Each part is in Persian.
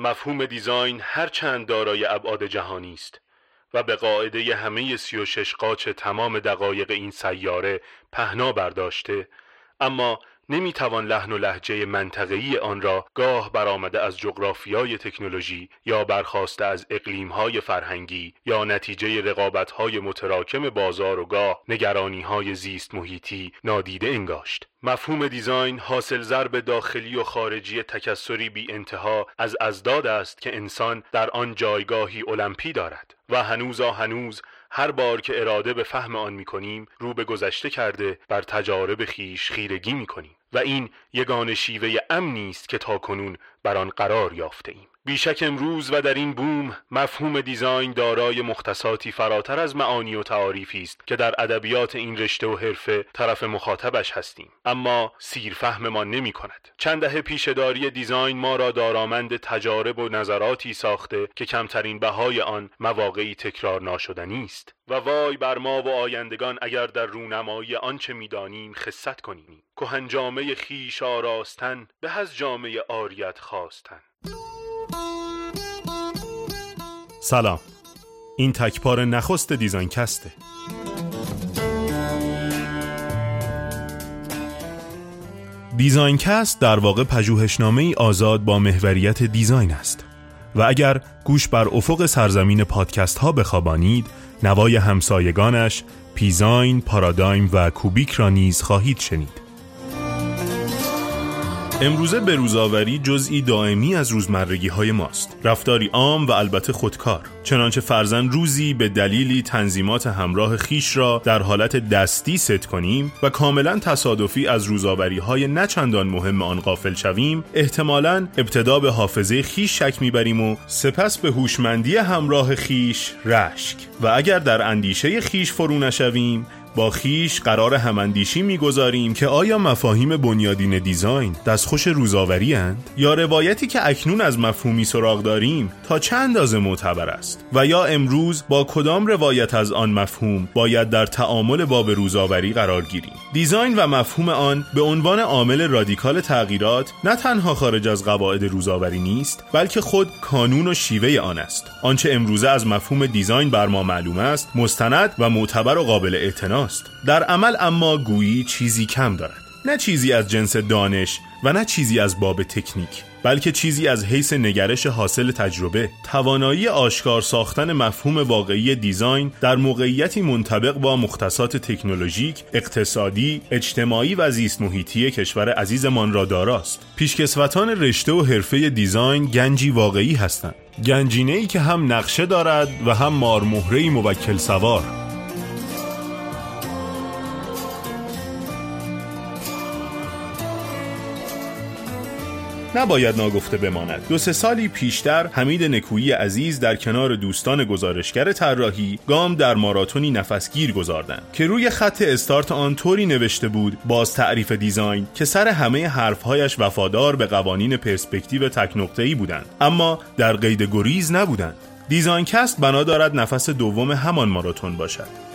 مفهوم دیزاین هرچند دارای ابعاد جهانی است و به قاعده همه 36 قاچ تمام دقایق این سیاره پهنا برداشته، اما نمیتوان لحن و لهجه منطقه‌ای آن را گاه برآمده از جغرافیای تکنولوژی یا برخواسته از اقلیم‌های فرهنگی یا نتیجه رقابت‌های متراکم بازار و گاه نگرانی‌های زیست محیطی نادیده انگاشت. مفهوم دیزاین حاصل ضرب داخلی و خارجی تکثری بی انتها از ازداد است که انسان در آن جایگاهی المپی دارد و هنوز هر بار که اراده به فهم آن می‌کنیم رو به گذشته کرده بر تجارب خیش خیرگی می‌کنیم و این یگانه شیوه امنی است که تاکنون بر آن قرار یافته‌ایم. بیشک امروز و در این بوم مفهوم دیزاین دارای مختصاتی فراتر از معانی و تعاریفی است که در ادبیات این رشته و حرفه طرف مخاطبش هستیم، اما سیر فهم ما نمی کند. چند دهه پیشداری دیزاین ما را دارامند تجارب و نظراتی ساخته که کمترین بهای آن مواقعی تکرار ناشدنی است و وای بر ما و آیندگان اگر در رونمایی آنچه می‌دانیم خست کنیم. کهنجامه خیش آراستن به از جامعه آریت خواستن. سلام، این تکپارنخست دیزاین‌کسته. دیزاین‌کست در واقع پژوهشنامه‌ای آزاد با محوریت دیزاین است و اگر گوش بر افق سرزمین پادکست ها بخوابانید نوای همسایگانش پیزاین، پارادایم و کوبیک را نیز خواهید شنید. امروزه به روزآوری جزئی دائمی از روزمرگی‌های ماست، رفتاری عام و البته خودکار، چنانچه فرزن روزی به دلیلی تنظیمات همراه خیش را در حالت دستی ست کنیم و کاملا تصادفی از روزآوری‌های نچندان مهم آن غافل شویم، احتمالاً ابتدا به حافظه خیش شک می‌بریم و سپس به هوشمندی همراه خیش رشک و اگر در اندیشه خیش فرو نشویم با خیش قرار هماندیشی می‌گذاریم که آیا مفاهیم بنیادین دیزاین دستخوش روزآوری اند یا روایتی که اکنون از مفهومی سراغ داریم تا چه اندازه معتبر است و یا امروز با کدام روایت از آن مفهوم باید در تعامل با روزآوری قرار گیریم. دیزاین و مفهوم آن به عنوان عامل رادیکال تغییرات نه تنها خارج از قواعد روزآوری نیست، بلکه خود کانون و شیوه آن است. آنچه امروزه از مفهوم دیزاین بر ما معلوم است مستند و معتبر و قابل اعتنا است. در عمل اما گویی چیزی کم دارد، نه چیزی از جنس دانش و نه چیزی از باب تکنیک، بلکه چیزی از حیث نگرش حاصل تجربه، توانایی آشکار ساختن مفهوم واقعی دیزاین در موقعیتی منطبق با مختصات تکنولوژیک، اقتصادی، اجتماعی و زیست محیطی کشور عزیزمان را داراست. پیشکسوتان رشته و حرفه دیزاین گنجی واقعی هستند، گنجینه‌ای که هم نقشه دارد و هم مارمهره‌ای موکل سوار. نباید ناگفته بماند 2-3 سالی پیشتر حمید نکویی عزیز در کنار دوستان گزارشگر طراحی گام در ماراتونی نفسگیر گذاردند که روی خط استارت آن طوری نوشته بود: باز تعریف دیزاین، که سر همه حرفهایش وفادار به قوانین پرسپکتیو تک نقطه‌ای بودند اما در قید گریز نبودند. دیزاین‌کست بنا دارد نفس دوم همان ماراتون باشد.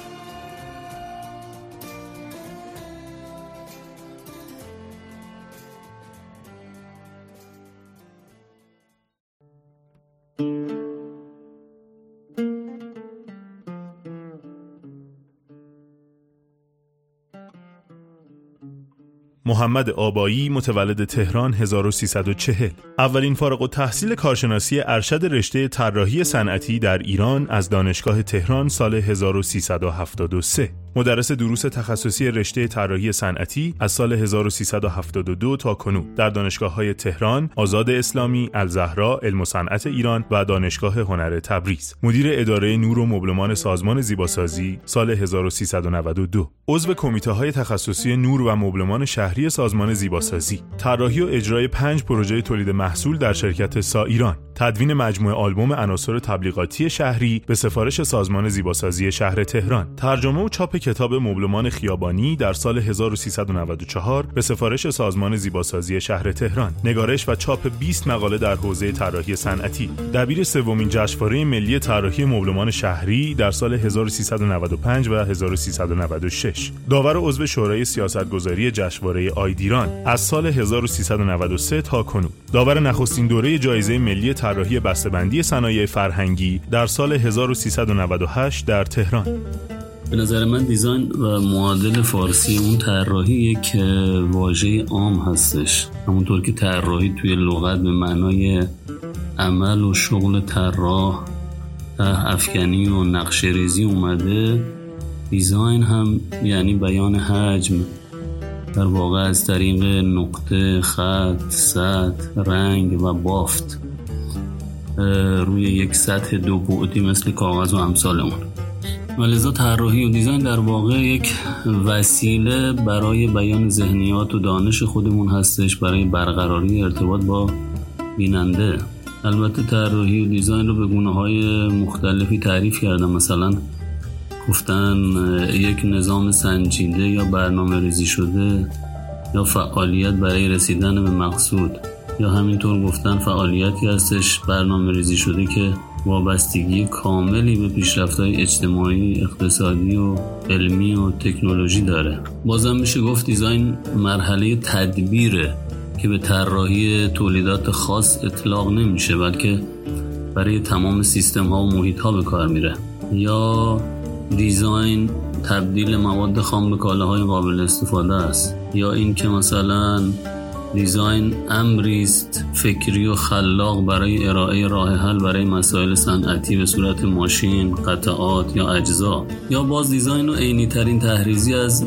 محمد آبایی متولد تهران 1340، اولین فارغ التحصیل کارشناسی ارشد رشته طراحی صنعتی در ایران از دانشگاه تهران سال 1373، مدرس دروس تخصصی رشته طراحی صنعتی از سال 1372 تا کنون در دانشگاه‌های تهران، آزاد اسلامی، الزهرا، علم و صنعت ایران و دانشگاه هنر تبریز، مدیر اداره نور و مبلمان سازمان زیباسازی سال 1392، عضو کمیته‌های تخصصی نور و مبلمان شهری سازمان زیباسازی، طراحی و اجرای 5 پروژه تولید محصول در شرکت سا ایران، تدوین مجموعه آلبوم عناصر تبلیغاتی شهری به سفارش سازمان زیباسازی شهر تهران، ترجمه و چاپ کتاب مبلمان خیابانی در سال 1394 به سفارش سازمان زیباسازی شهر تهران، نگارش و چاپ 20 مقاله در حوزه طراحی صنعتی، دبیر سومین جشنواره ملی طراحی مبلمان شهری در سال 1395 و 1396، داور عضو شورای سیاستگذاری جشنواره آیدیران از سال 1393 تا کنون، داور نخستین دوره جایزه ملی طراحی بسته‌بندی صنایع فرهنگی در سال 1398 در تهران. به نظر من دیزاین و معادل فارسی اون طراحی یک واژه عام هستش، همونطور که طراحی توی لغت به معنای عمل و شغل طراح، افکنی و نقشه ریزی اومده، دیزاین هم یعنی بیان حجم، در واقع از طریق نقطه، خط، سطح، رنگ و بافت روی یک سطح دو بعدی مثل کاغذ و امثال اون. ولذا طراحی و دیزاین در واقع یک وسیله برای بیان ذهنیات و دانش خودمون هستش، برای برقراری ارتباط با بیننده. البته طراحی و دیزاین رو به گونه‌های مختلفی تعریف کردم، مثلا گفتن یک نظام سنجیده یا برنامه ریزی شده، یا فعالیت برای رسیدن به مقصود، یا همینطور گفتن فعالیتی هستش برنامه ریزی شده که وابستگی کاملی به پیشرفت‌های اجتماعی، اقتصادی و علمی و تکنولوژی داره. بازم میشه گفت دیزاین مرحله تدبیره که به طراحی تولیدات خاص اطلاق نمیشه، بلکه برای تمام سیستم ها و محیط ها به کار میره. یا دیزاین تبدیل مواد خام به کالاهای قابل استفاده است، یا این که مثلا دیزاین امریست فکری و خلاق برای ارائه راه حل برای مسائل صنعتی به صورت ماشین، قطعات یا اجزا. یا باز دیزاین رو عینی ترین تحریزی از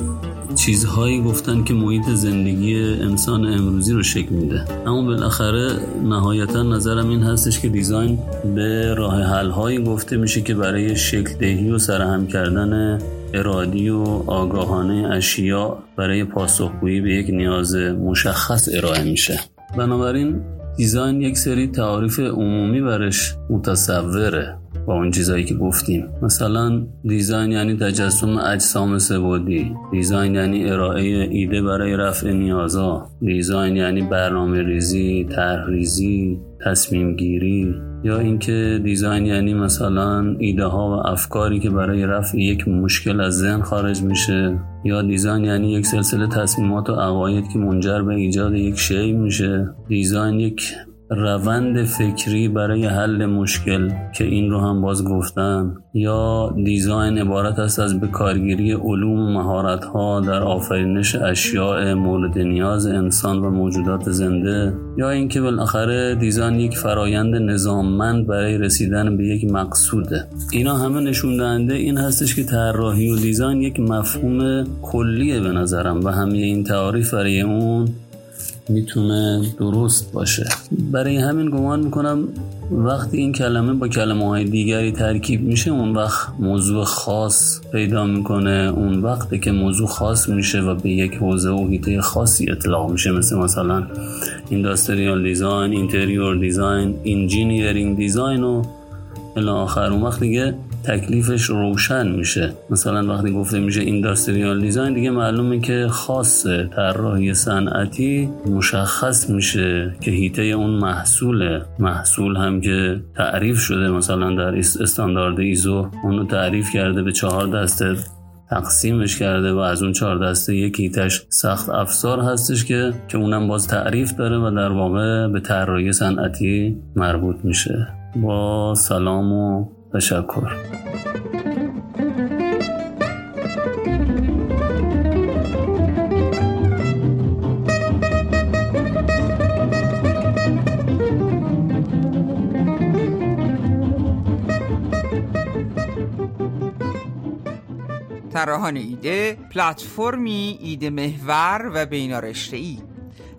چیزهایی گفتن که محیط زندگی انسان امروزی رو شکل میده. اما بالاخره نهایتا نظرم این هستش که دیزاین به راه حل‌هایی گفته میشه که برای شکل دهی و سرهم کردن ارادی و آگاهانه اشیا برای پاسخگویی به یک نیاز مشخص ارائه میشه. بنابراین دیزاین یک سری تعاریف عمومی برش متصوره با اون چیزایی که گفتیم، مثلا دیزاین یعنی تجسم اجسام سه‌بعدی، دیزاین یعنی ارائه ایده برای رفع نیازها، دیزاین یعنی برنامه‌ریزی، طرح‌ریزی، تصمیم گیری، یا اینکه دیزاین یعنی مثلا ایده ها و افکاری که برای رفع یک مشکل از ذهن خارج میشه، یا دیزاین یعنی یک سلسله تصمیمات و عقاید که منجر به ایجاد یک شی میشه، دیزاین یک روند فکری برای حل مشکل که این رو هم باز گفتم، یا دیزاین عبارت است از بکارگیری علوم و مهارت‌ها در آفرینش اشیاء مورد نیاز انسان و موجودات زنده، یا اینکه بالاخره دیزاین یک فرایند نظاممند برای رسیدن به یک مقصوده. اینا همه نشون دهنده این هستش که طراحی و دیزاین یک مفهوم کلیه به نظرم و همین این تعاریف برای اون میتونه درست باشه. برای همین گمان میکنم وقتی این کلمه با کلمه های دیگری ترکیب میشه اون وقت موضوع خاص پیدا میکنه، اون وقتی که موضوع خاص میشه و به یک حوزه و حیطه خاصی اطلاق میشه، مثلا اینداستریال دیزاین، اینتریور دیزاین، انجینیرینگ دیزاین و الی آخر. اون وقت دیگه تکلیفش روشن میشه. مثلا وقتی گفته میشه اینداستریال دیزاین دیگه معلومه که خاصه، طراحی صنعتی مشخص میشه که حیطه اون محصوله، محصول هم که تعریف شده مثلا در استاندارد ایزو اونو تعریف کرده، به 4 دسته تقسیمش کرده و از اون 4 دسته یک حیطه‌اش سخت افزار هستش که اونم باز تعریف داره و در واقع به طراحی صنعتی مربوط میشه. با سلام و تشکر. طراحان ایده، پلتفرمی ایده محور و بین‌رشته‌ای.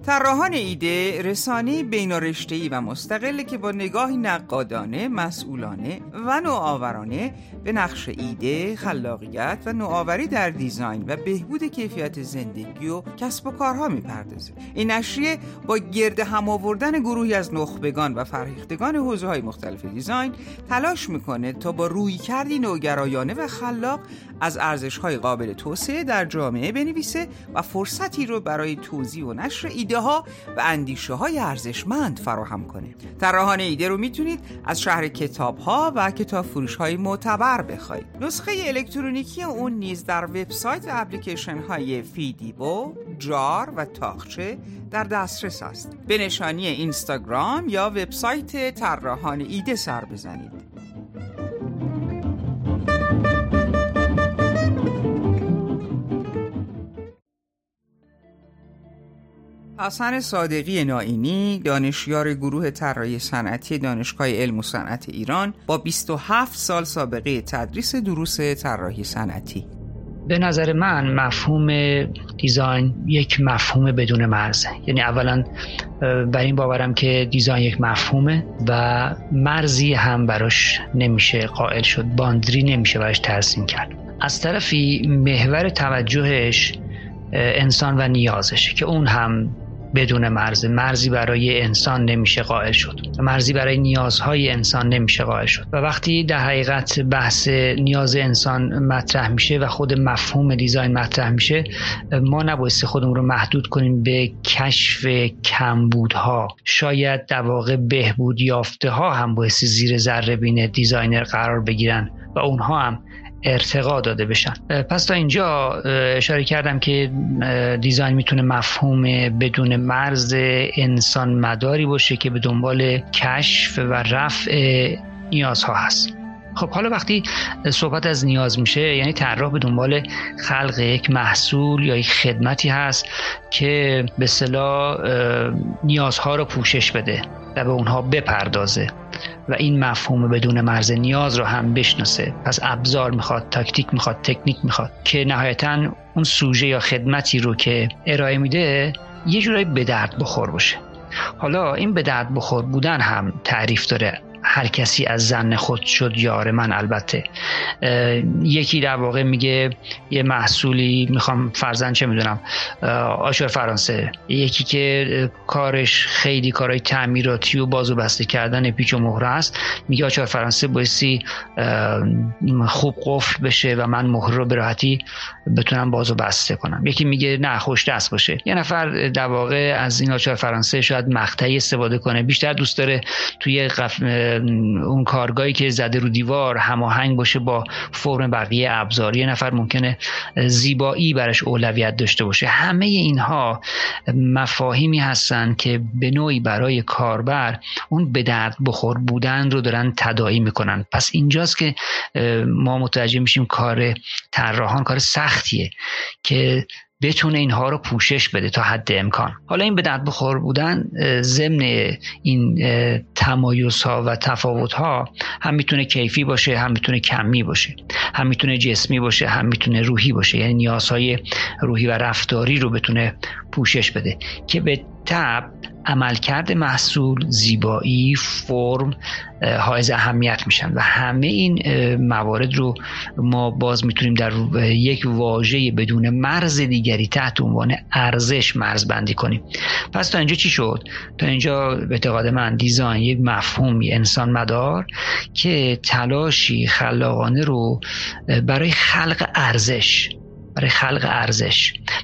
طراحان ایده رسانه بین‌رشته‌ای و مستقله که با نگاهی نقادانه، مسئولانه و نوآورانه به نقش ایده، خلاقیت و نوآوری در دیزاین و بهبود کیفیت زندگی و کسب و کارها می‌پردازد. این نشریه با گرد هم آوردن گروهی از نخبگان و فرهیختگان حوزه‌های مختلف دیزاین تلاش می‌کند تا با رویکردی نوگرایانه و خلاق از ارزش‌های قابل توسعه در جامعه بنویسه و فرصتی رو برای توزیع و نشر ایده‌ها و اندیشه‌های ارزشمند فراهم کنه. طراحان ایده رو میتونید از شهر کتاب‌ها و کتابفروش‌های معتبر بخرید. نسخه الکترونیکی اون نیز در وبسایت و اپلیکیشن‌های فیدیبو، جار و تاخچه در دسترس است. به نشانی اینستاگرام یا وبسایت طراحان ایده سر بزنید. حسن صادقی نائینی، دانشیار گروه طراحی صنعتی دانشگاه علم و صنعت ایران با 27 سال سابقه تدریس دروس طراحی صنعتی. به نظر من مفهوم دیزاین یک مفهوم بدون مرزه. یعنی اولا بر این باورم که دیزاین یک مفهومه و مرزی هم براش نمیشه قائل شد، باندری نمیشه براش ترسیم کرد. از طرفی محور توجهش انسان و نیازشه که اون هم بدون مرزی برای انسان نمیشه قائل شد، مرزی برای نیازهای انسان نمیشه قائل شد و وقتی در حقیقت بحث نیاز انسان مطرح میشه و خود مفهوم دیزاین مطرح میشه، ما نبایستی خودمون رو محدود کنیم به کشف کمبودها. شاید در واقع بهبود یافته ها هم بایستی زیر ذره‌بین دیزاینر قرار بگیرن و اونها هم ارتقا داده بشن. پس تا اینجا اشاره کردم که دیزاین میتونه مفهوم بدون مرز انسان مداری باشه که به دنبال کشف و رفع نیازها هست. خب حالا وقتی صحبت از نیاز میشه، یعنی طراح به دنبال خلق یک محصول یا یک خدمتی هست که به اصطلاح نیازها رو پوشش بده و به اونها بپردازه و این مفهوم بدون مرز نیاز رو هم بشناسه. پس ابزار میخواد، تاکتیک میخواد، تکنیک میخواد که نهایتاً اون سوژه یا خدمتی رو که ارائه میده یه جورایی به درد بخور باشه. حالا این به درد بخور بودن هم تعریف داره. هر کسی از ظن خود شد یار من. البته یکی در واقع میگه یه محصولی میخوام، فرضاً چه میدونم آشور فرانسه، یکی که کارش خیلی کارهای تعمیراتی و بازو بسته کردن پیچ و مهره است میگه آشور فرانسه بایستی خوب قفل بشه و من مهره رو به راحتی بتونم بازو بسته کنم. یکی میگه نه خوش دست باشه. یه نفر در واقع از این آشور فرانسه شاید مقطعی استفاده کنه، بیشتر دوست داره توی اون کارگاهی که زده رو دیوار هماهنگ باشه با فرم بقیه ابزار. یه نفر ممکنه زیبایی براش اولویت داشته باشه. همه اینها مفاهیمی هستن که به نوعی برای کاربر اون به درد بخور بودن رو دارن تداعی میکنن. پس اینجاست که ما متوجه میشیم کار طراحان کار سختیه که بتونه اینها رو پوشش بده تا حد امکان. حالا این به درد بخور بودن ضمن این تمایزها و تفاوتها هم میتونه کیفی باشه، هم میتونه کمی باشه، هم میتونه جسمی باشه، هم میتونه روحی باشه. یعنی نیازهای روحی و رفتاری رو بتونه پوشش بده که به تبع عملکرد محصول، زیبایی، فرم حائز اهمیت میشن و همه این موارد رو ما باز میتونیم در یک واژه بدون مرز دیگری تحت عنوان ارزش مرز بندی کنیم. پس تا اینجا چی شد؟ تا اینجا به اعتقاد من دیزاین یک مفهومی انسان مدار که تلاشی خلاقانه رو برای خلق ارزش،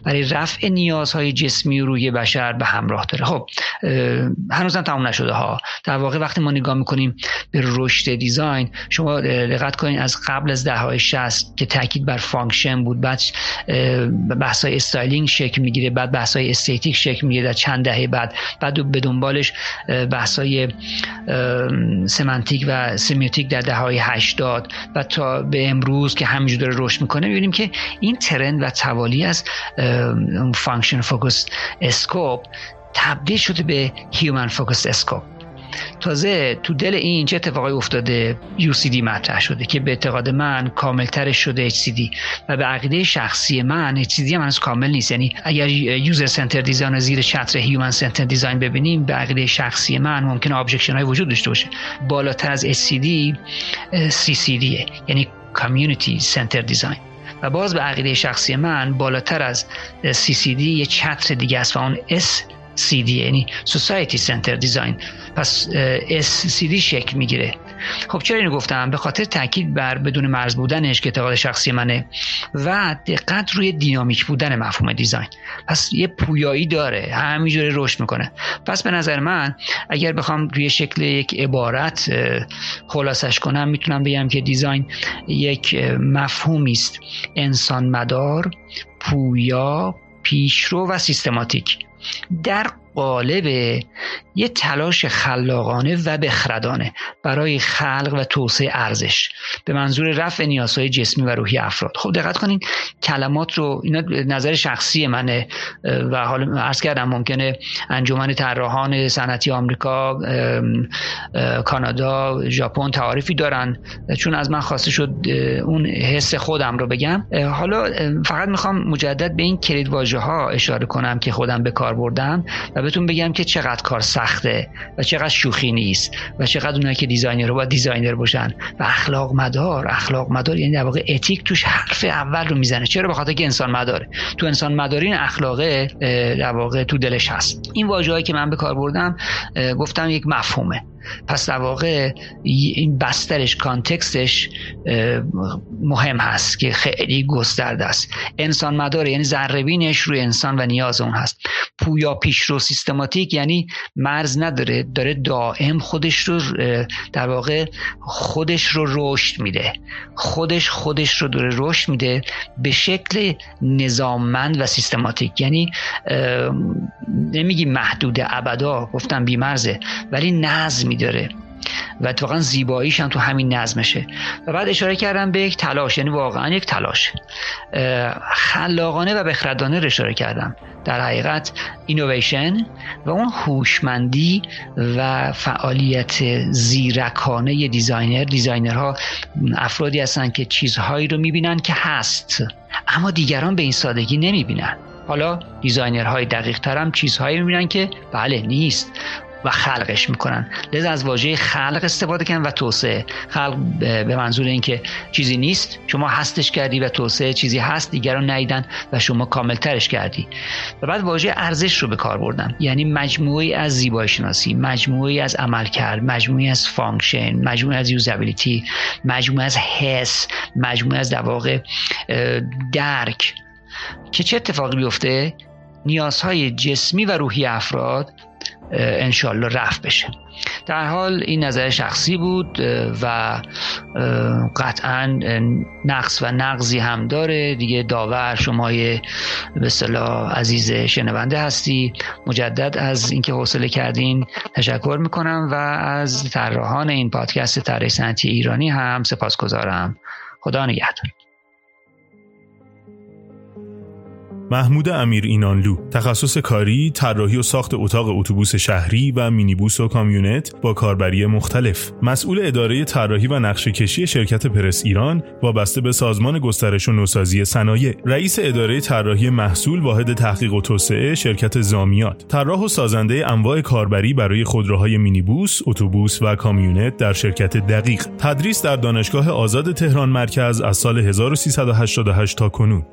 برای رفع نیازهای جسمی و روحی بشر به همراه داره. خب هنوزم تمام نشده ها. در واقع وقتی ما نگاه میکنیم به رشد دیزاین، شما دقت کنین از قبل از دهه‌های 60 که تاکید بر فانکشن بود، بعد بحث‌های استایلینگ شکل میگیره، بعد بحث‌های استتیک شکل میگیره در چند دهه بعد به دنبالش بحث‌های سمانتیک و سمیوتیک در دهه‌های 80 و تا به امروز که همینجوری داره رشد میکنه. میبینیم که این و توالی از فانکشن فوکس اسکوپ تبدیل شده به هیومن فوکس اسکوپ. تازه تو دل این چه اتفاقی افتاده؟ UCD مطرح شده که به اعتقاد من کاملترش شده HCD و به عقیده شخصی من HCD هم هنوز کامل نیست. یعنی اگر یوزر سنتر دیزاین رو زیر چتر هیومن سنتر دیزاین ببینیم، به عقیده شخصی من ممکنه ابجکشن های وجود داشته باشه. بالاتر از HCD CCD یعنی کامیونیتی سنتر دیزاین و باز به عقیده شخصی من بالاتر از CCD یه چتر دیگه است و اون SCD یعنی Society Center Design. پس SCD شکل میگیره خب چرا اینو گفتم؟ به خاطر تاکید بر بدون مرز بودنش که اعتقاد شخصی منه و دقت روی دینامیک بودن مفهوم دیزاین. پس یه پویایی داره، همینجوری رشد میکنه. پس به نظر من اگر بخوام روی شکل یک عبارت خلاصش کنم، میتونم بگم که دیزاین یک مفهومی است انسان مدار، پویا، پیشرو و سیستماتیک در قالب یه تلاش خلاقانه و بخردانه برای خلق و توسعه ارزش به منظور رفع نیازهای جسمی و روحی افراد. خب دقت کنین کلمات رو، اینا نظر شخصی منه و حالا عرض کردم ممکنه انجمن طراحان صنعتی آمریکا، کانادا، ژاپن تعاریفی دارن، چون از من خواسته شد اون حس خودم رو بگم. حالا فقط میخوام مجدد به این کلید واژه ها اشاره کنم که خودم به کار بردم و بهتون بگم که چقدر کار سخته و چقدر شوخی نیست و چقدر اونایی که دیزاینر رو باید دیزاینر باشن و اخلاق مدار یعنی در واقع اتیک توش حرف اول رو میزنه. چرا؟ به خاطر که انسان مداره، تو انسان مدارین اخلاقه در واقع تو دلش هست. این واژه‌هایی که من به کار بردم گفتم یک مفهومه، پس در واقع این بسترش، کانتکستش مهم هست که خیلی گسترده است. انسان مداره یعنی ذره بینش روی انسان و نیاز اون هست. پویا پیشرو سیستماتیک یعنی مرز نداره، داره دائم خودش رو در واقع خودش رو رشد میده به شکل نظاممند و سیستماتیک. یعنی نمیگی محدود ابدا، گفتم بیمرزه، ولی نظم داره و اتفاقا زیباییش هم تو همین نظمشه. و بعد اشاره کردم به یک تلاش، یعنی واقعا یک تلاش خلاقانه و بخردانه رو اشاره کردم، در حقیقت اینوویشن و اون هوشمندی و فعالیت زیرکانه دیزاینرها افرادی هستن که چیزهایی رو میبینن که هست اما دیگران به این سادگی نمیبینن. حالا دیزاینرهای دقیق تر هم چیزهایی میبینن که بله نیست و خلقش میکنن. لذا از واژه خلق استفاده کردن و توسعه. خلق به منظور این که چیزی نیست شما هستش کردی و توسعه چیزی هست دیگران ندیدن و شما کاملترش کردی. و بعد واژه ارزش رو به کار بردم، یعنی مجموعی از زیبایی شناسی، مجموعی از عملکرد، مجموعی از فانکشن، مجموعی از یوزابیلیتی، مجموعی از حس، مجموعی از در واقع درک که چه اتفاقی بیفته نیازهای جسمی و روحی افراد انشالله رفع بشه. در حال این نظر شخصی بود و قطعا نقص و نقضی هم داره دیگه. داور شمای به اصطلاح عزیز شنونده هستی، مجدد از اینکه حوصله کردین تشکر میکنم و از طراحان این پادکست طراحی صنعتی ایرانی هم سپاسگزارم. خدا نگهدار. محمود امیر اینانلو، تخصص کاری طراحی و ساخت اتاق اتوبوس شهری و مینیبوس و کامیونت با کاربری مختلف، مسئول اداره طراحی و نقشه‌کشی شرکت پرس ایران وابسته به سازمان گسترش و نوسازی صنایع، رئیس اداره طراحی محصول واحد تحقیق و توسعه شرکت زامیات، طراح و سازنده انواع کاربری برای خودروهای مینیبوس، اتوبوس و کامیونت در شرکت دقیق، تدریس در دانشگاه آزاد تهران مرکز از سال 1388 تا کنون.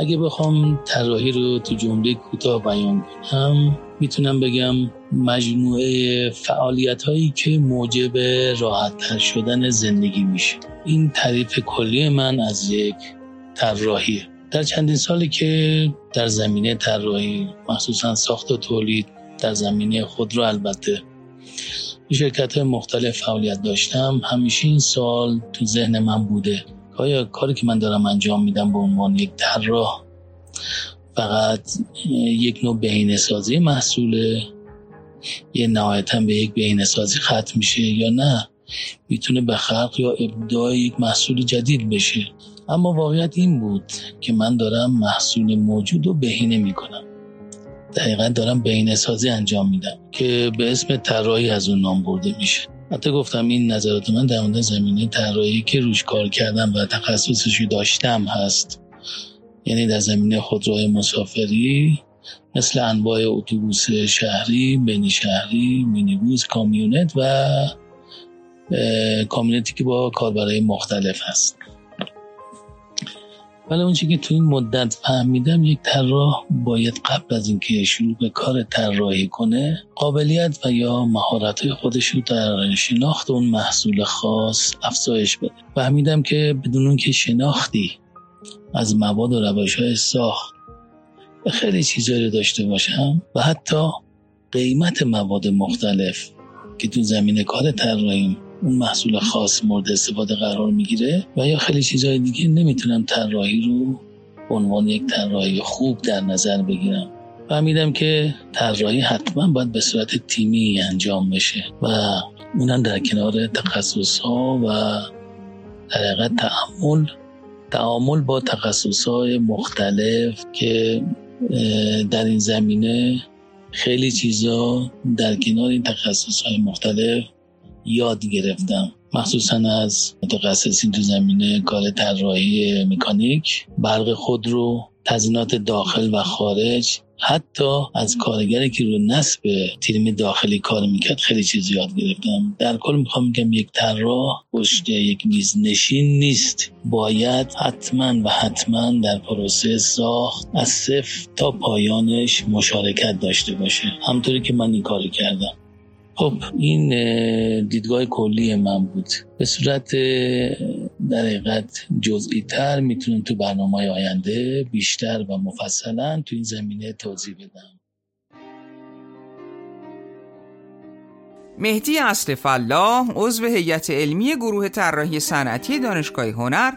اگه بخوام طراحی رو تو جمله کوتاه بیان کنم، میتونم بگم مجموعه فعالیت‌هایی که موجب راحت‌تر شدن زندگی میشه. این تعریف کلی من از یک طراحیه. در چندین سالی که در زمینه طراحی، مخصوصاً ساخت و تولید، در زمینه خودرو البته شرکت‌های مختلف فعالیت داشتم، همیشه این سوال تو ذهن من بوده، آیا کاری که من دارم انجام میدم به عنوان یک طراح فقط یک نوع بهینه‌سازی محصوله، یا نهایتاً به یک بهینه‌سازی ختم میشه، یا نه میتونه به خلق یا ابداع یک محصول جدید بشه. اما واقعیت این بود که من دارم محصول موجود رو بهینه میکنم، دقیقاً دارم بهینه‌سازی انجام میدم که به اسم طراحی از اون نام برده میشه. حتی گفتم این نظرات من در مورد زمینه طراحی که روش کار کردم و تخصصشو داشتم هست، یعنی در زمینه خودروهای مسافری مثل انواع اتوبوس شهری، بین شهری، مینیبوس، کامیونت و کامیونتی که با کاربرهای مختلف هست. ولی اون چیزی که تو این مدت فهمیدم، یک طراح باید قبل از اینکه شروع به کار طراحی کنه، قابلیت و یا مهارت‌های خودش رو در شناخت اون محصول خاص افزایش بده. فهمیدم که بدون اینکه شناختی از مواد و روش‌های ساخت خیلی چیزایی رو داشته باشم و حتی قیمت مواد مختلف که تو زمینه کار طراحی اون محصول خاص مورد استفاده قرار میگیره و یا خیلی چیزهای دیگه، نمیتونم طراحی رو به عنوان یک طراحی خوب در نظر بگیرم. فهمیدم که طراحی حتما باید به صورت تیمی انجام بشه و اونم در کنار تخصص‌ها و در حقیقت تعامل با تخصص‌های مختلف که در این زمینه خیلی چیزا در کنار این تخصص‌های مختلف یاد گرفتم، مخصوصا از متخصصین تو زمینه کار طراحی مکانیک، برق خودرو، تزیینات داخل و خارج، حتی از کارگری که رو نصب تیم داخلی کار میکرد خیلی چیز یاد گرفتم. در کل میخوام بگم یک طراح پشت یک میز نشین نیست، باید حتما در پروسه ساخت از صفر تا پایانش مشارکت داشته باشه، همونطوری که من این کارو کردم. خب این دیدگاه کلی من بود. به صورت در حقیقت جزئی تر میتونم تو برنامه‌های آینده بیشتر و مفصلا تو این زمینه توضیح بدم. مهدی اصل فلاح، عضو هیئت علمی گروه طراحی صنعتی دانشگاه هنر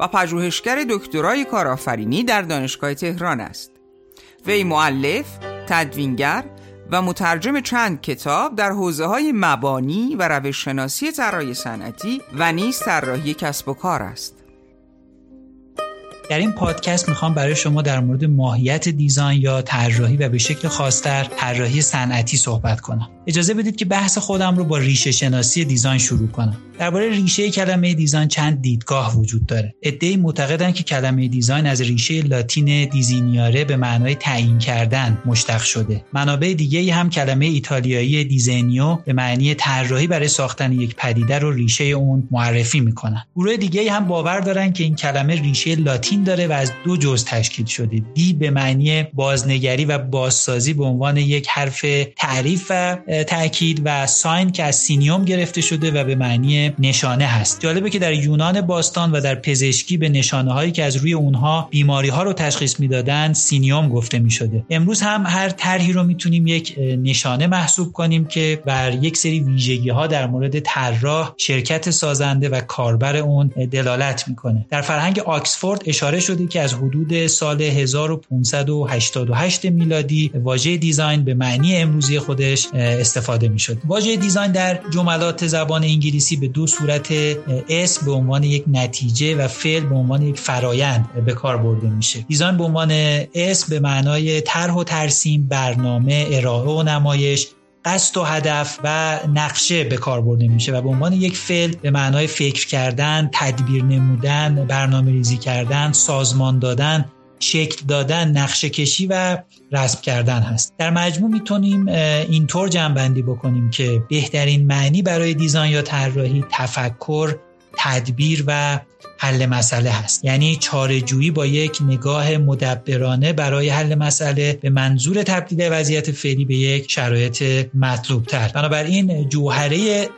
و پژوهشگر دکترای کارآفرینی در دانشگاه تهران است. وی مؤلف، تدوینگر و مترجم چند کتاب در حوزه‌های مبانی و روش‌شناسی طراحی صنعتی و نیز طراحی کسب و کار است. در این پادکست میخوام برای شما در مورد ماهیت دیزاین یا طراحی و به شکل خاص‌تر طراحی صنعتی صحبت کنم. اجازه بدید که بحث خودم رو با ریشه شناسی دیزاین شروع کنم. درباره ریشه کلمه دیزاین چند دیدگاه وجود داره. عده‌ای معتقدن که کلمه دیزاین از ریشه لاتین دیزینیاره به معنای تعیین کردن مشتق شده. منابع دیگه‌ای هم کلمه ایتالیایی دیزینیو به معنی طراحی برای ساختن یک پدیده رو ریشه اون معرفی می‌کنن. گروه دیگه‌ای هم باور دارن که این کلمه ریشه لاتین داره و از دو جزء تشکیل شده. دی به معنی بازنگری و بازسازی به عنوان یک حرف تعریف و تأکید و ساین که از سینیوم گرفته شده و به معنی نشانه هست. جالبه که در یونان باستان و در پزشکی به نشانه‌هایی که از روی اونها بیماری‌ها رو تشخیص می‌دادن سینیوم گفته می‌شده. امروز هم هر طرحی رو می‌تونیم یک نشانه محسوب کنیم که بر یک سری ویژگی‌ها در مورد طراح، شرکت سازنده و کاربر اون دلالت می‌کنه. در فرهنگ آکسفورد اشاره شده که از حدود سال 1588 میلادی واژه دیزاین به معنی امروزی خودش استفاده می شد. واژه دیزاین در جملات زبان انگلیسی به دو صورت اس به عنوان یک نتیجه و فعل به عنوان یک فرایند به کار برده میشه. دیزاین به عنوان اس به معنای طرح و ترسیم، برنامه، ارائه و نمایش، قصد و هدف و نقشه به کار برده میشه و به عنوان یک فعل به معنای فکر کردن، تدبیر نمودن، برنامه ریزی کردن، سازمان دادن، شکل دادن، نقشه کشی و رسم کردن هست. در مجموع میتونیم اینطور جمع‌بندی بکنیم که بهترین معنی برای دیزاین یا طراحی تفکر، تدبیر و حل مسئله هست. یعنی چاره‌جویی با یک نگاه مدبرانه برای حل مسئله به منظور تبدیل وضعیت فعلی به یک شرایط مطلوب تر. بنابراین جوهره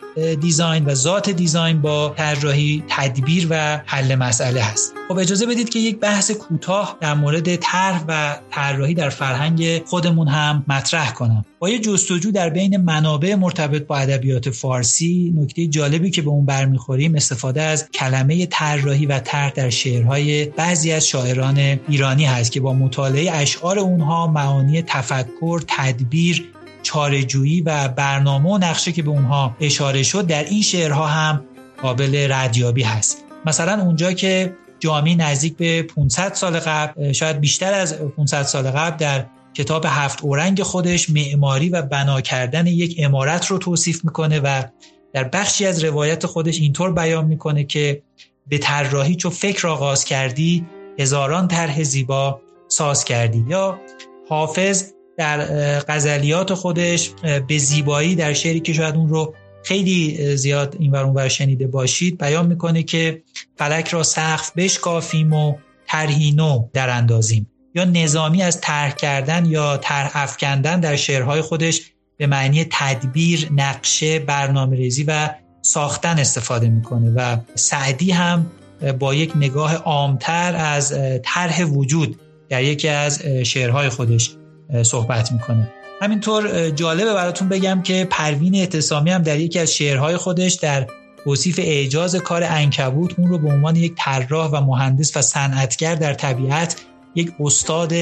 دیزاین و ذات دیزاین با طراحی، تدبیر و حل مسئله هست. خب اجازه بدید که یک بحث کوتاه در مورد طرح و طراحی در فرهنگ خودمون هم مطرح کنم. با یه جستجو در بین منابع مرتبط با ادبیات فارسی، نکته جالبی که به اون برمیخوریم استفاده از کلمه طراحی و طرح در شعرهای بعضی از شاعران ایرانی هست که با مطالعه اشعار اونها معانی تفکر، تدبیر، چاره‌جویی و برنامه و نقشه که به اونها اشاره شد در این شعرها هم قابل ردیابی هست. مثلا اونجا که جامی نزدیک به 500 سال قبل، شاید بیشتر از 500 سال قبل، در کتاب هفت اورنگ خودش معماری و بنا کردن یک عمارت رو توصیف میکنه و در بخشی از روایت خودش اینطور بیان میکنه که به طراحی چو فکر آغاز کردی، هزاران طرح زیبا ساز کردی. یا حافظ در غزلیات خودش به زیبایی در شعری که شاید اون رو خیلی زیاد اینور اونور شنیده باشید بیان میکنه که فلک را سقف بشکافیم و طرحی نو در اندازیم یا نظامی از طرح کردن یا طرح افکندن در شعرهای خودش به معنی تدبیر، نقشه، برنامه‌ریزی و ساختن استفاده میکنه و سعدی هم با یک نگاه عامتر از طرح وجود در یکی از شعرهای خودش صحبت میکنه. همینطور جالبه براتون بگم که پروین اعتصامی هم در یکی از شعرهای خودش در توصیف اعجاز کار عنکبوت اون رو به عنوان یک طراح و مهندس و صنعتگر در طبیعت، یک استاد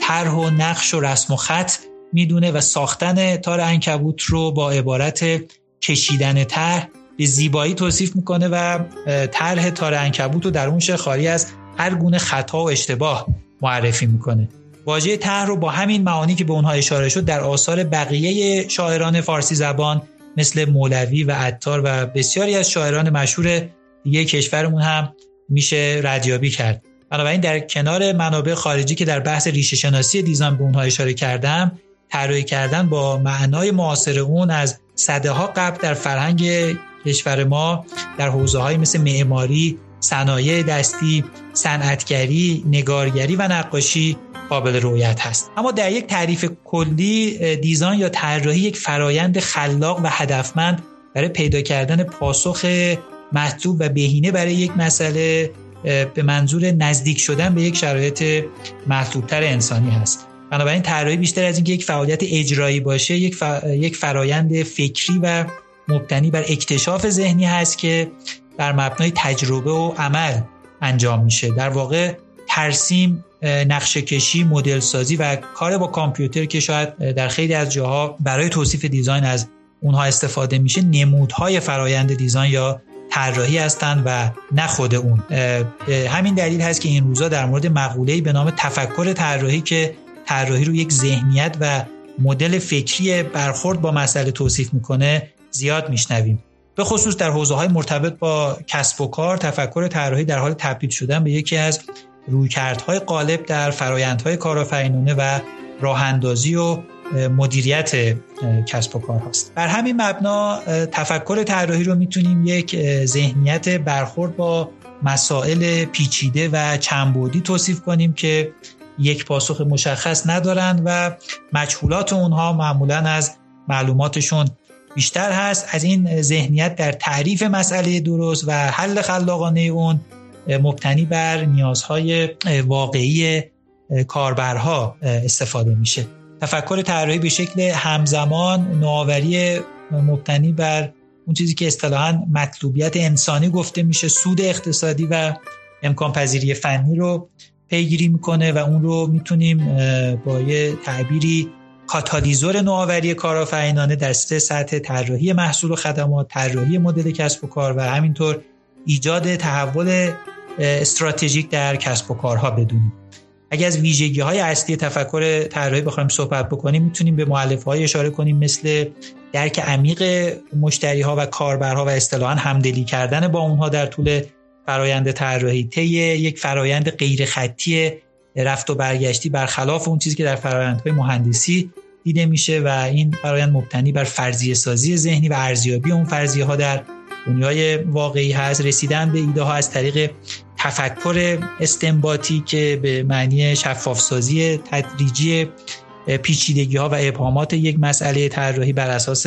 طرح و نقش و رسم و خط میدونه و ساختن تار عنکبوت رو با عبارت کشیدن طرح به زیبایی توصیف میکنه و طرح تار عنکبوت رو در اون شعر خالی از هر گونه خطا و اشتباه معرفی میکنه. واژه طرح رو با همین معانی که به اونها اشاره شد در آثار بقیه شاعران فارسی زبان مثل مولوی و عطار و بسیاری از شاعران مشهور دیگه کشورمون هم میشه ردیابی کرد. بنابراین در کنار منابع خارجی که در بحث ریشه شناسی دیزاین به اونها اشاره کردم، طراحی کردن با معنای معاصر اون از صدها قبل در فرهنگ کشور ما در حوزه‌هایی مثل معماری، صنایع دستی، صنعتگری، نگارگری و نقاشی قابل رؤیت هست. اما در یک تعریف کلی، دیزاین یا طراحی یک فرایند خلاق و هدفمند برای پیدا کردن پاسخ مطلوب و بهینه برای یک مسئله به منظور نزدیک شدن به یک شرایط مطلوبتر انسانی هست. بنابراین طراحی بیشتر از اینکه یک فعالیت اجرایی باشه، یک فرایند فکری و مبتنی بر اکتشاف ذهنی هست که بر مبنای تجربه و عمل انجام میشه. در واقع ترسیم، نقشه کشی، مدل سازی و کار با کامپیوتر که شاید در خیلی از جاها برای توصیف دیزاین از اونها استفاده میشه، نمودهای فرایند دیزاین یا طراحی هستند و نه خود اون. همین دلیل هست که این روزا در مورد مقوله‌ای به نام تفکر طراحی که طراحی رو یک ذهنیت و مدل فکری برخورد با مسئله توصیف میکنه زیاد میشنویم. به خصوص در حوزه‌های مرتبط با کسب و کار، تفکر طراحی در حال تبدیل شدن به یکی از رویکردهای غالب در فرآیندهای کارآفرینانه و راه‌اندازی و مدیریت کسب و کار هست. بر همین مبنا تفکر طراحی رو میتونیم یک ذهنیت برخورد با مسائل پیچیده و چندبعدی توصیف کنیم که یک پاسخ مشخص ندارند و مجهولات اونها معمولاً از معلوماتشون بیشتر هست. از این ذهنیت در تعریف مسئله درست و حل خلاقانه اون مبتنی بر نیازهای واقعی کاربرها استفاده میشه. تفکر طراحی به شکل همزمان نوآوری مبتنی بر اون چیزی که اصطلاحاً مطلوبیت انسانی گفته میشه، سود اقتصادی و امکان پذیری فنی رو پیگیری میکنه و اون رو میتونیم با یه تعبیری کاتالیزور نوآوری کارآفرینانه در سه سطح: طراحی محصول و خدمات، طراحی مدل کسب و کار و همینطور ایجاد تحول استراتژیک در کسب و کارها بدونیم. اگر از ویژگی‌های اصلی تفکر طراحی بخوایم صحبت بکنیم، میتونیم به مؤلفه‌های اشاره کنیم مثل درک عمیق مشتری‌ها و کاربرها و اصطلاحاً همدلی کردن با اونها در طول فرایند طراحی، طی یک فرایند غیر خطی رفت و برگشتی برخلاف اون چیزی که در فرآیندهای مهندسی دیده میشه و این فرایند مبتنی بر فرضیه سازی ذهنی و ارزیابی اون فرضیه‌ها در دنیای واقعی هست. رسیدن به ایده ها از طریق تفکر استنباطی که به معنی شفافسازی تدریجی پیچیدگی ها و ابهامات یک مسئله طراحی بر اساس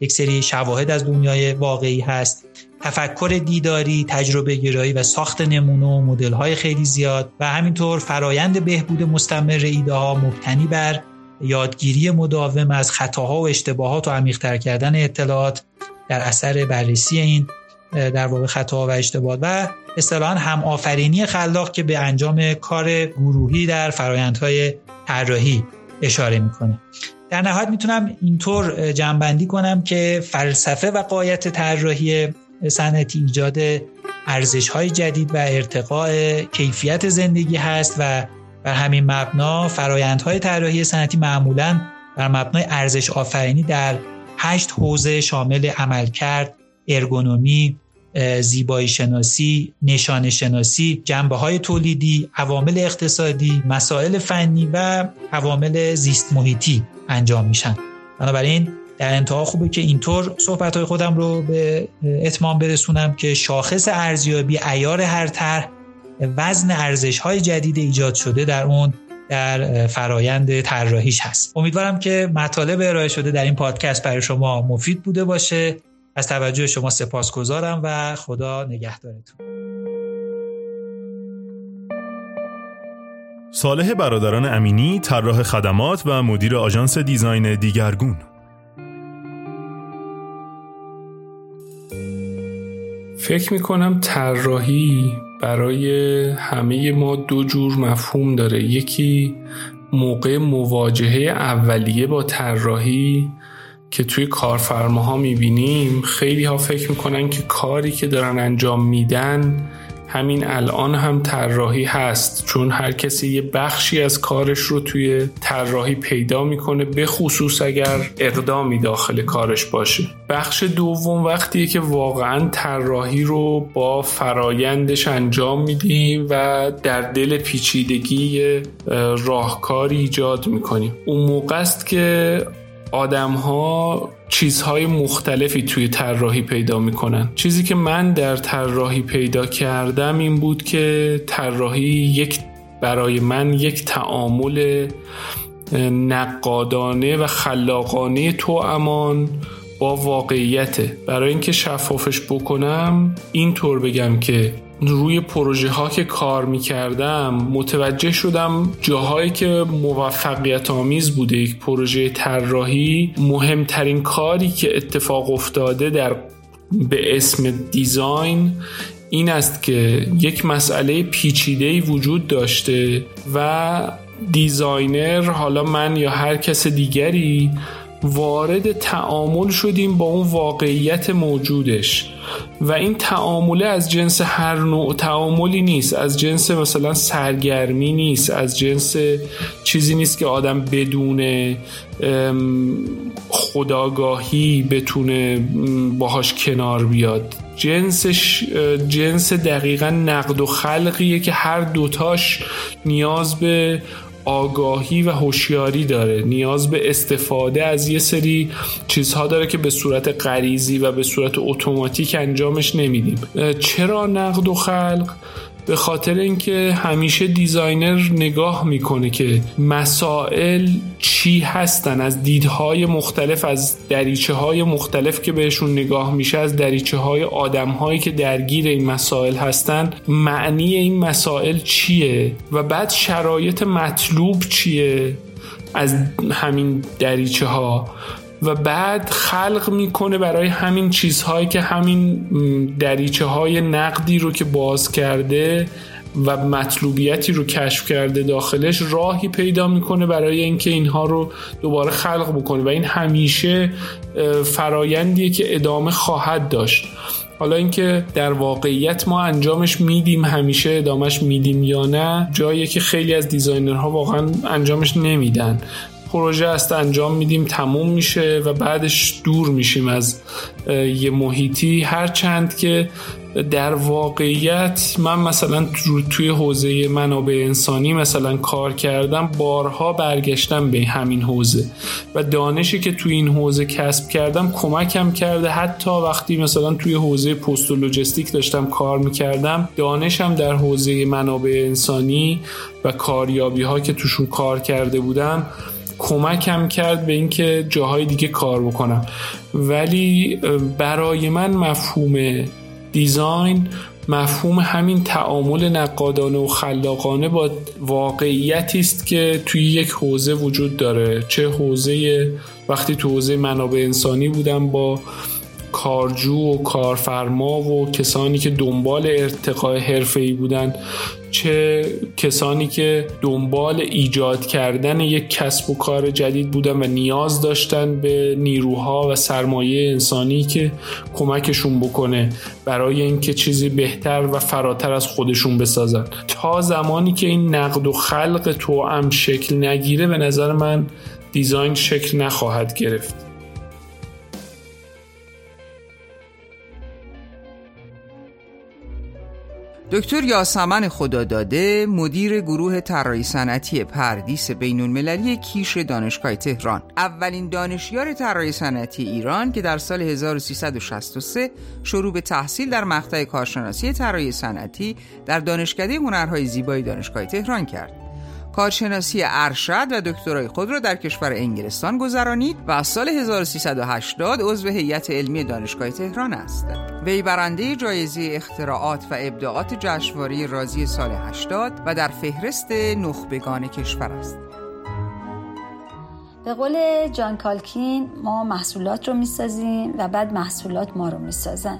یک سری شواهد از دنیای واقعی هست. تفکر دیداری، تجربه گرایی و ساخت نمونه و مدل های خیلی زیاد و همینطور فرایند بهبود مستمر ایده ها مبتنی بر یادگیری مداوم از خطاها و اشتباهات و عمیق‌تر کردن اطلاعات در اثر بررسی این در واقع خطاها و اشتباهات و اصطلاحاً هم آفرینی خلاق که به انجام کار گروهی در فرایندهای طراحی اشاره میکنه. در نهایت میتونم اینطور جمع‌بندی کنم که فلسفه و غایت طراحی صنعتی ایجاد ارزش‌های جدید و ارتقاء کیفیت زندگی هست و بر همین مبنا فرایندهای طراحی صنعتی معمولاً بر مبنای ارزش آفرینی در 8 حوزه شامل عملکرد، ارگونومی، زیبایی شناسی، نشانه شناسی، جنبه‌های تولیدی، عوامل اقتصادی، مسائل فنی و عوامل زیست محیطی انجام میشن. بنابراین در انتها خوبه که اینطور صحبت‌های خودم رو به اتمام برسونم که شاخص ارزیابی عیار هر طرح وزن ارزش‌های جدید ایجاد شده در اون در فرایند طراحیش هست. امیدوارم که مطالب ارائه شده در این پادکست برای شما مفید بوده باشه. از توجه شما سپاسگزارم و خدا نگهدارتون. صالح برادران امینی، طراح خدمات و مدیر آژانس دیزاین دیگرگون. فکر میکنم طراحی برای همه ما دو جور مفهوم داره. یکی موقع مواجهه اولیه با طراحی که توی کارفرماها میبینیم، خیلی ها فکر میکنن که کاری که دارن انجام میدن همین الان هم طراحی هست، چون هر کسی یه بخشی از کارش رو توی طراحی پیدا میکنه، به خصوص اگر اقدامی داخل کارش باشه. بخش دوم وقتیه که واقعا طراحی رو با فرایندش انجام میدیم و در دل پیچیدگی راهکاری ایجاد میکنیم. اون موقع است که آدم‌ها چیزهای مختلفی توی طراحی پیدا میکنن. چیزی که من در طراحی پیدا کردم این بود که طراحی برای من یک تعامل نقادانه و خلاقانه توامان با واقعیته. برای اینکه شفافش بکنم اینطور بگم که روی پروژه ها که کار میکردم متوجه شدم جاهایی که موفقیت آمیز بوده یک پروژه طراحی، مهمترین کاری که اتفاق افتاده در به اسم دیزاین این است که یک مسئله پیچیده‌ای وجود داشته و دیزاینر، حالا من یا هر کس دیگری، وارد تعامل شدیم با اون واقعیت موجودش و این تعامله از جنس هر نوع تعاملی نیست، از جنس مثلا سرگرمی نیست، از جنس چیزی نیست که آدم بدون خودآگاهی بتونه باهاش کنار بیاد. جنسش جنس دقیقاً نقد و خلقیه که هر دوتاش نیاز به آگاهی و هوشیاری داره، نیاز به استفاده از یه سری چیزها داره که به صورت غریزی و به صورت اتوماتیک انجامش نمیدیم. چرا نقد و خلق؟ به خاطر اینکه همیشه دیزاینر نگاه میکنه که مسائل چی هستن، از دیدهای مختلف، از دریچه های مختلف که بهشون نگاه میشه، از دریچه های آدم هایی که درگیر این مسائل هستن، معنی این مسائل چیه و بعد شرایط مطلوب چیه از همین دریچه ها و بعد خلق میکنه برای همین چیزهایی که همین دریچه های نقدی رو که باز کرده و مطلوبیتی رو کشف کرده داخلش راهی پیدا میکنه برای اینکه اینها رو دوباره خلق بکنه و این همیشه فرایندیه که ادامه خواهد داشت. حالا اینکه در واقعیت ما انجامش میدیم، همیشه ادامهش میدیم یا نه، جاییه که خیلی از دیزاینرها واقعا انجامش نمیدن. پروژه است انجام میدیم، تموم میشه و بعدش دور میشیم از یه محیطی، هرچند که در واقعیت من مثلا توی حوزه منابع انسانی مثلا کار کردم، بارها برگشتم به همین حوزه و دانشی که توی این حوزه کسب کردم کمکم کرده. حتی وقتی مثلا توی حوزه پست و لوجستیک داشتم کار میکردم، دانشم در حوزه منابع انسانی و کاریابی ها که توشون کار کرده بودم کمکم کرد به اینکه جاهای دیگه کار بکنم. ولی برای من مفهوم دیزاین مفهوم همین تعامل نقادانه و خلاقانه با واقعیتی است که توی یک حوزه وجود داره. چه حوزه، وقتی تو حوزه منابع انسانی بودم با کارجو و کارفرما و کسانی که دنبال ارتقای حرفه‌ای بودن، چه کسانی که دنبال ایجاد کردن یک کسب و کار جدید بودن و نیاز داشتن به نیروها و سرمایه انسانی که کمکشون بکنه برای اینکه چیزی بهتر و فراتر از خودشون بسازن. تا زمانی که این نقد و خلق توأم شکل نگیره، به نظر من دیزاین شکل نخواهد گرفت. دکتر یاسمن خداداده، مدیر گروه طراحی صنعتی پردیس بین‌المللی کیش دانشگاه تهران، اولین دانشیار طراحی صنعتی ایران که در سال 1363 شروع به تحصیل در مقطع کارشناسی طراحی صنعتی در دانشکده هنرهای زیبای دانشگاه تهران کرد. کارشناسی ارشد و دکترای خود را در کشور انگلستان گذرانید و از سال 1380 عضو هیئت علمی دانشگاه تهران است. وی برنده جایزه اختراعات و ابداعات جشنواره رازی سال 80 و در فهرست نخبگان کشور است. به قول جان کالکین، ما محصولات رو می‌سازیم و بعد محصولات ما رو می‌سازن.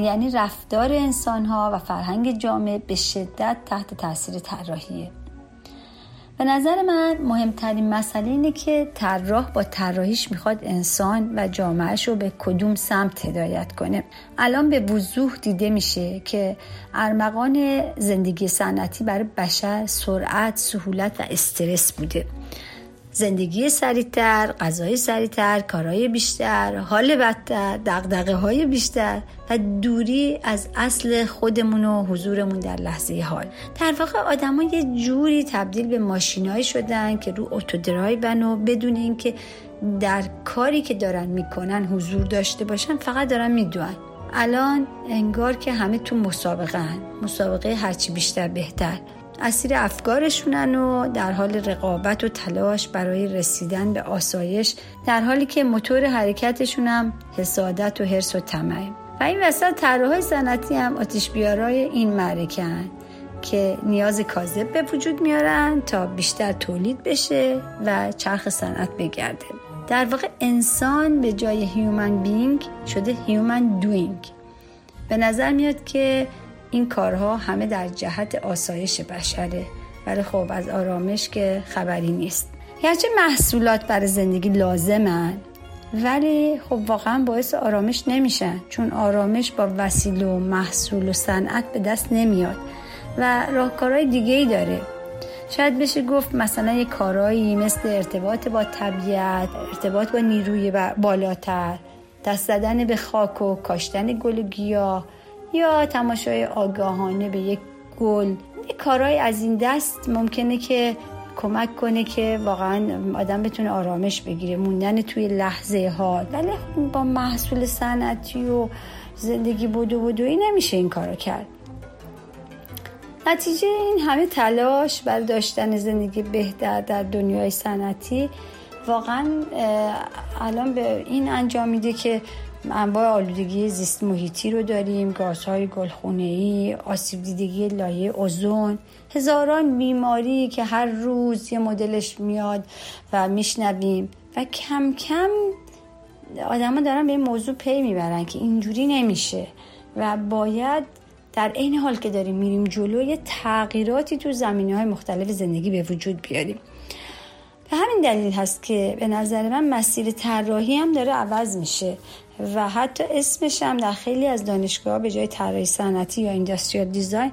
یعنی رفتار انسان‌ها و فرهنگ جامعه به شدت تحت تاثیر طراحیه. به نظر من مهمترین مسئله اینه که طراح با طراحیش میخواد انسان و جامعهش رو به کدوم سمت هدایت کنه. الان به وضوح دیده میشه که ارمغان زندگی سنتی برای بشر سرعت، سهولت و استرس بوده. زندگی سریعتر، غذای سریعتر، کارهای بیشتر، حال بدتر، دغدغه‌های بیشتر و دوری از اصل خودمون و حضورمون در لحظه حال. در واقع آدم‌ها یه جوری تبدیل به ماشینایی شدن که رو اتودرایون و بدون اینکه در کاری که دارن میکنن حضور داشته باشن، فقط دارن میدونن. الان انگار که همه تو مسابقه هرچی بیشتر بهتر، اسیر افکارشونن و در حال رقابت و تلاش برای رسیدن به آسایش، در حالی که موتور حرکتشونم حسادت و حرص و طمعه. و این وسط طراحای صنعتی هم آتش بیارای این معرکه‌اند که نیاز کاذب به وجود میارن تا بیشتر تولید بشه و چرخ صنعت بگرده. در واقع انسان به جای هیومن بینگ شده هیومن دوینگ. به نظر میاد که این کارها همه در جهت آسایش بشره، ولی خب از آرامش که خبری نیست. هرچه محصولات برای زندگی لازمن، ولی خب واقعا باعث آرامش نمیشن، چون آرامش با وسیله و محصول و صنعت به دست نمیاد و راهکارهای دیگه‌ای داره. شاید بشه گفت مثلا یک کارایی مثل ارتباط با طبیعت، ارتباط با نیروی بالاتر، دست زدن به خاک و کاشتن گل و گیاه یا تماشای آگاهانه به یک گل، کارهای از این دست ممکنه که کمک کنه که واقعا آدم بتونه آرامش بگیره، موندن توی لحظه ها. ولی با محصول صنعتی و زندگی بدوی نمیشه این کارو کرد. نتیجه این همه تلاش بر داشتن زندگی بهتر در دنیای صنعتی واقعا الان به این انجام میده که انواع آلودگی زیست محیطی رو داریم، گازهای گلخانه‌ای، آسیب دیدگی لایه اوزون، هزاران بیماری که هر روز یه مدلش میاد و میشنویم و کم کم آدما دارن به این موضوع پی میبرن که اینجوری نمیشه و باید در عین حال که داریم میریم جلو یه تغییراتی تو زمینه‌های مختلف زندگی به وجود بیاریم. به همین دلیل هست که به نظر من مسیر طراحی هم داره عوض میشه و حتی اسمش هم در خیلی از دانشگاه‌ها به جای طراحی صنعتی یا اینداستریال دیزاین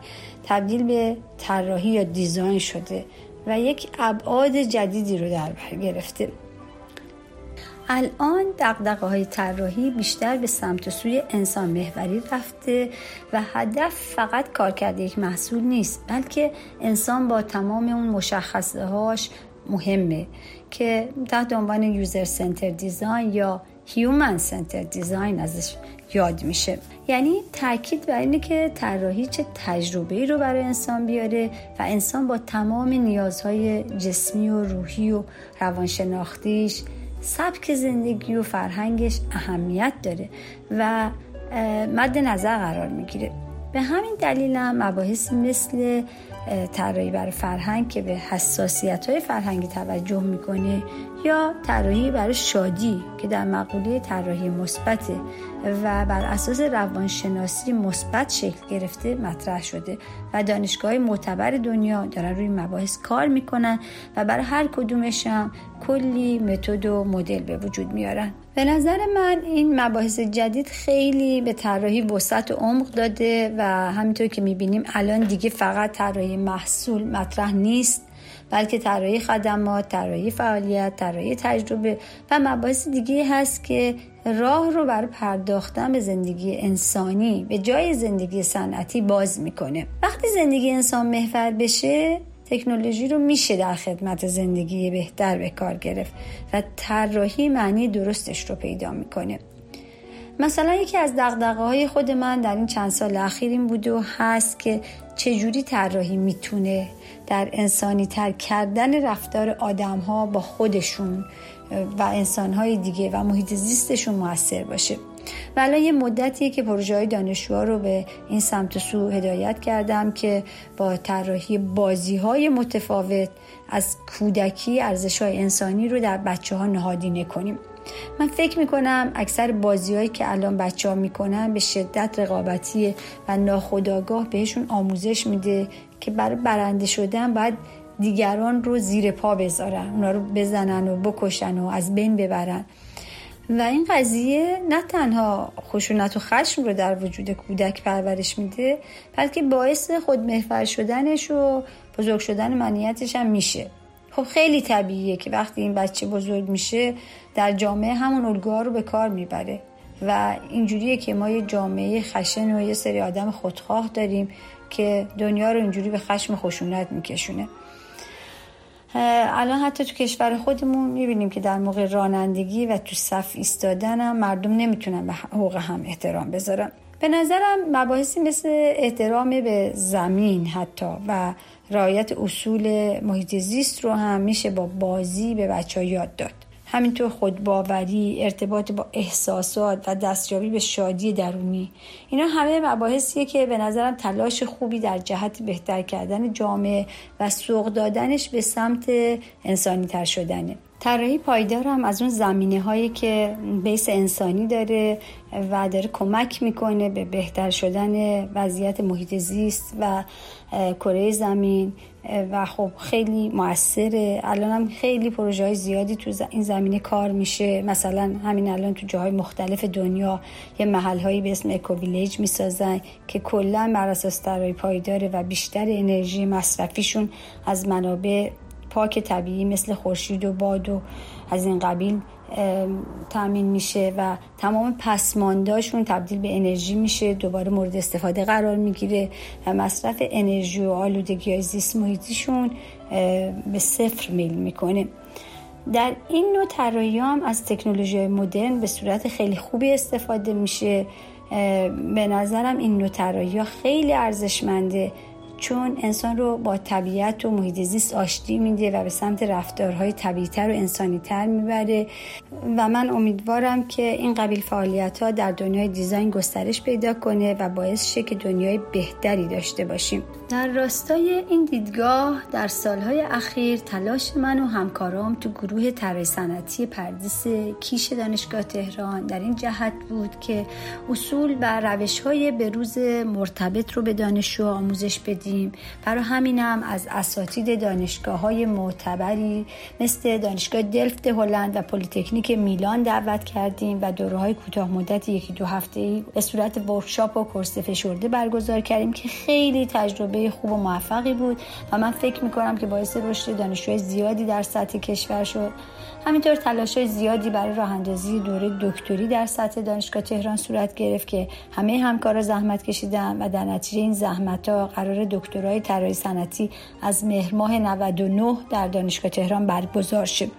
تبدیل به طراحی یا دیزاین شده و یک ابعاد جدیدی رو در بر گرفته. الان دغدغه‌های طراحی بیشتر به سمت و سوی انسان محوری رفته و هدف فقط کارکرد یک محصول نیست، بلکه انسان با تمام اون مشخصه‌هاش مهمه که تحت عنوان یوزر سنتر دیزاین یا هیومن سنتر دیزاین ازش یاد میشه. یعنی تاکید بر اینه که طراحی چه تجربه‌ای رو برای انسان بیاره و انسان با تمام نیازهای جسمی و روحی و روانشناختیش، سبک زندگی و فرهنگش اهمیت داره و مد نظر قرار میگیره. به همین دلیل هم مباحثی مثل طراحی برای فرهنگ که به حساسیت‌های فرهنگی توجه می‌کنه یا طراحی برای شادی که در مقوله طراحی مثبت و بر اساس روانشناسی مثبت شکل گرفته مطرح شده و دانشگاه‌های معتبر دنیا دارن روی مباحث کار می‌کنن و برای هر کدومش هم کلی متد و مدل به وجود میارن. به نظر من این مباحث جدید خیلی به طراحی وسعت و عمق داده و همینطور که می‌بینیم الان دیگه فقط طراحی محصول مطرح نیست، بلکه طراحی خدمات، طراحی فعالیت، طراحی تجربه و مباحث دیگه هست که راه رو برای پرداختن به زندگی انسانی به جای زندگی صنعتی باز میکنه. وقتی زندگی انسان محور بشه، تکنولوژی رو میشه در خدمت زندگی بهتر به کار گرفت و طراحی معنی درستش رو پیدا میکنه. مثلا یکی از دغدغه‌های خود من در این چند سال اخیر این بوده و هست که چجوری طراحی میتونه در انسانی تر کردن رفتار آدم‌ها با خودشون و انسان‌های دیگه و محیط زیستشون موثر باشه. ولی یه مدتیه که پروژه‌های دانشجوها رو به این سمت و سو هدایت کردم که با طراحی بازی‌های متفاوت از کودکی ارزش‌های انسانی رو در بچه‌ها نهادینه کنیم. من فکر میکنم اکثر بازی‌هایی که الان بچه‌ها میکنن به شدت رقابتیه و ناخودآگاه بهشون آموزش میده که برای برنده شدن باید دیگران رو زیر پا بذارن، اونا رو بزنن و بکشن و از بین ببرن. و این قضیه نه تنها خشونت و خشم رو در وجود کودک پرورش میده، بلکه باعث خودمحور شدنش و بزرگ شدن منیتش هم میشه. خب خیلی طبیعیه که وقتی این بچه بزرگ میشه در جامعه همون الگوها رو به کار میبره و اینجوریه که ما یه جامعه خشن و یه سری آدم خودخواه داریم که دنیا رو اینجوری به خشم خشونت میکشونه. الان حتی تو کشور خودمون میبینیم که در موقع رانندگی و تو صف ایستادن هم مردم نمیتونن به حقوق هم احترام بذارن. به نظرم مباحثی مثل احترام به زمین حتی و رعایت اصول محیط زیست رو هم میشه با بازی به بچه‌ها یاد داد. همینطور خودباوری، ارتباط با احساسات و دستیابی به شادی درونی، اینا همه مباحثیه که به نظرم تلاش خوبی در جهت بهتر کردن جامعه و سوق دادنش به سمت انسانی‌تر شدنه. طراحی پایدار هم از اون زمینه‌هایی که بیس انسانی داره و داره کمک میکنه به بهتر شدن وضعیت محیط زیست و کره زمین و خب خیلی موثره. الان هم خیلی پروژه‌های زیادی تو این زمینه کار میشه. مثلا همین الان تو جاهای مختلف دنیا یه محلهایی به اسم اکو ویلیج میسازن که کلا بر اساس طراحی پایداره و بیشتر انرژی مصرفیشون از منابع پاک طبیعی مثل خورشید و باد و از این قبیل تامین میشه و تمام پسمانداشون تبدیل به انرژی میشه، دوباره مورد استفاده قرار میگیره و مصرف انرژی و آلودگی‌های زیست محیطیشون به صفر میل میکنه. در این نوع طراحی‌ها از تکنولوژی مدرن به صورت خیلی خوبی استفاده میشه. به نظرم این نوع طراحی‌ها خیلی ارزشمنده چون انسان رو با طبیعت و محیط زیست آشتی میده و به سمت رفتارهای طبیعی‌تر و انسانی‌تر میبره و من امیدوارم که این قبیل فعالیت‌ها در دنیای دیزاین گسترش پیدا کنه و باعث شه که دنیای بهتری داشته باشیم. در راستای این دیدگاه در سالهای اخیر تلاش من و همکارام تو گروه طراحی صنعتی پردیس کیش دانشگاه تهران در این جهت بود که اصول و روش‌های به‌روز مرتبط رو به دانشجو آموزش بدیم. برای همینم از اساتید دانشگاه‌های معتبری مثل دانشگاه دلفت هلند و پلی‌تکنیک میلان دعوت کردیم و دوره‌های کوتاه مدت 1-2 هفته‌ای به صورت ورکشاپ و کورس فشرده برگزار کردیم که خیلی تجربه خوب و موفقی بود و من فکر می‌کنم که باعث رشد دانشجوهای زیادی در سطح کشور شد. همینطور تلاش‌های زیادی برای راه‌اندازی دوره دکتری در سطح دانشگاه تهران صورت گرفت که همه همکارا زحمت کشیدن و در نتیجه این زحمت‌ها قرار دکترای طراحی صنعتی از مهر ماه 99 در دانشگاه تهران برگزار شد.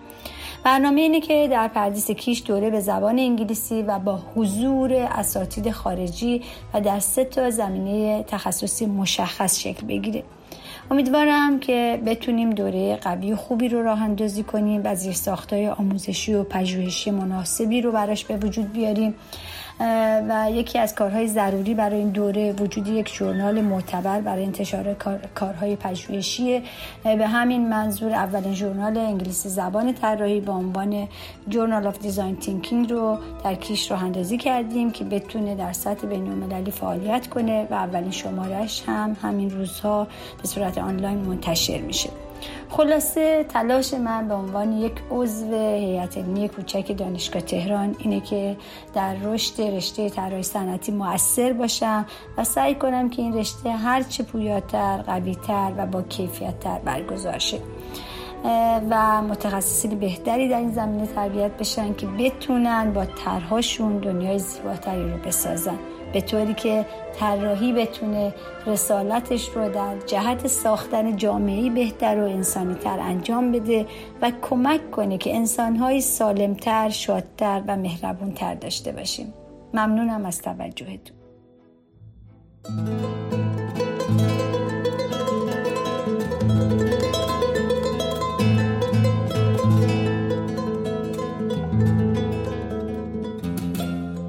برنامه اینه که در پردیس کیش دوره به زبان انگلیسی و با حضور اساتید خارجی و در 3 زمینه تخصصی مشخص شکل بگیره. امیدوارم که بتونیم دوره قوی خوبی رو راه اندازی کنیم و زیرساخت‌های آموزشی و پژوهشی مناسبی رو براش به وجود بیاریم و یکی از کارهای ضروری برای این دوره وجود یک ژورنال معتبر برای انتشار کارهای پژوهشی. به همین منظور اولین ژورنال انگلیسی زبان طراحی با عنوان Journal of Design Thinking رو در کیش راه اندازی کردیم که بتونه در سطح بین‌المللی فعالیت کنه و اولین شماره‌اش هم همین روزها به صورت آنلاین منتشر میشه. خلاصه تلاش من به عنوان یک عضو هیئت علمی کوچک دانشگاه تهران اینه که در رشد رشته طراحی صنعتی مؤثر باشم و سعی کنم که این رشته هرچه پویاتر، قویتر و با کیفیت‌تر برگزار شه. و متخصصین بهتری در این زمینه تربیت بشن که بتونن با طرح‌هاشون دنیای زیباتری رو بسازن، به طوری که طراحی بتونه رسالتش رو در جهت ساختن جامعه‌ای بهتر و انسانی‌تر انجام بده و کمک کنه که انسان‌های سالم‌تر، شادتر و مهربون‌تر داشته باشیم. ممنونم از توجهتون.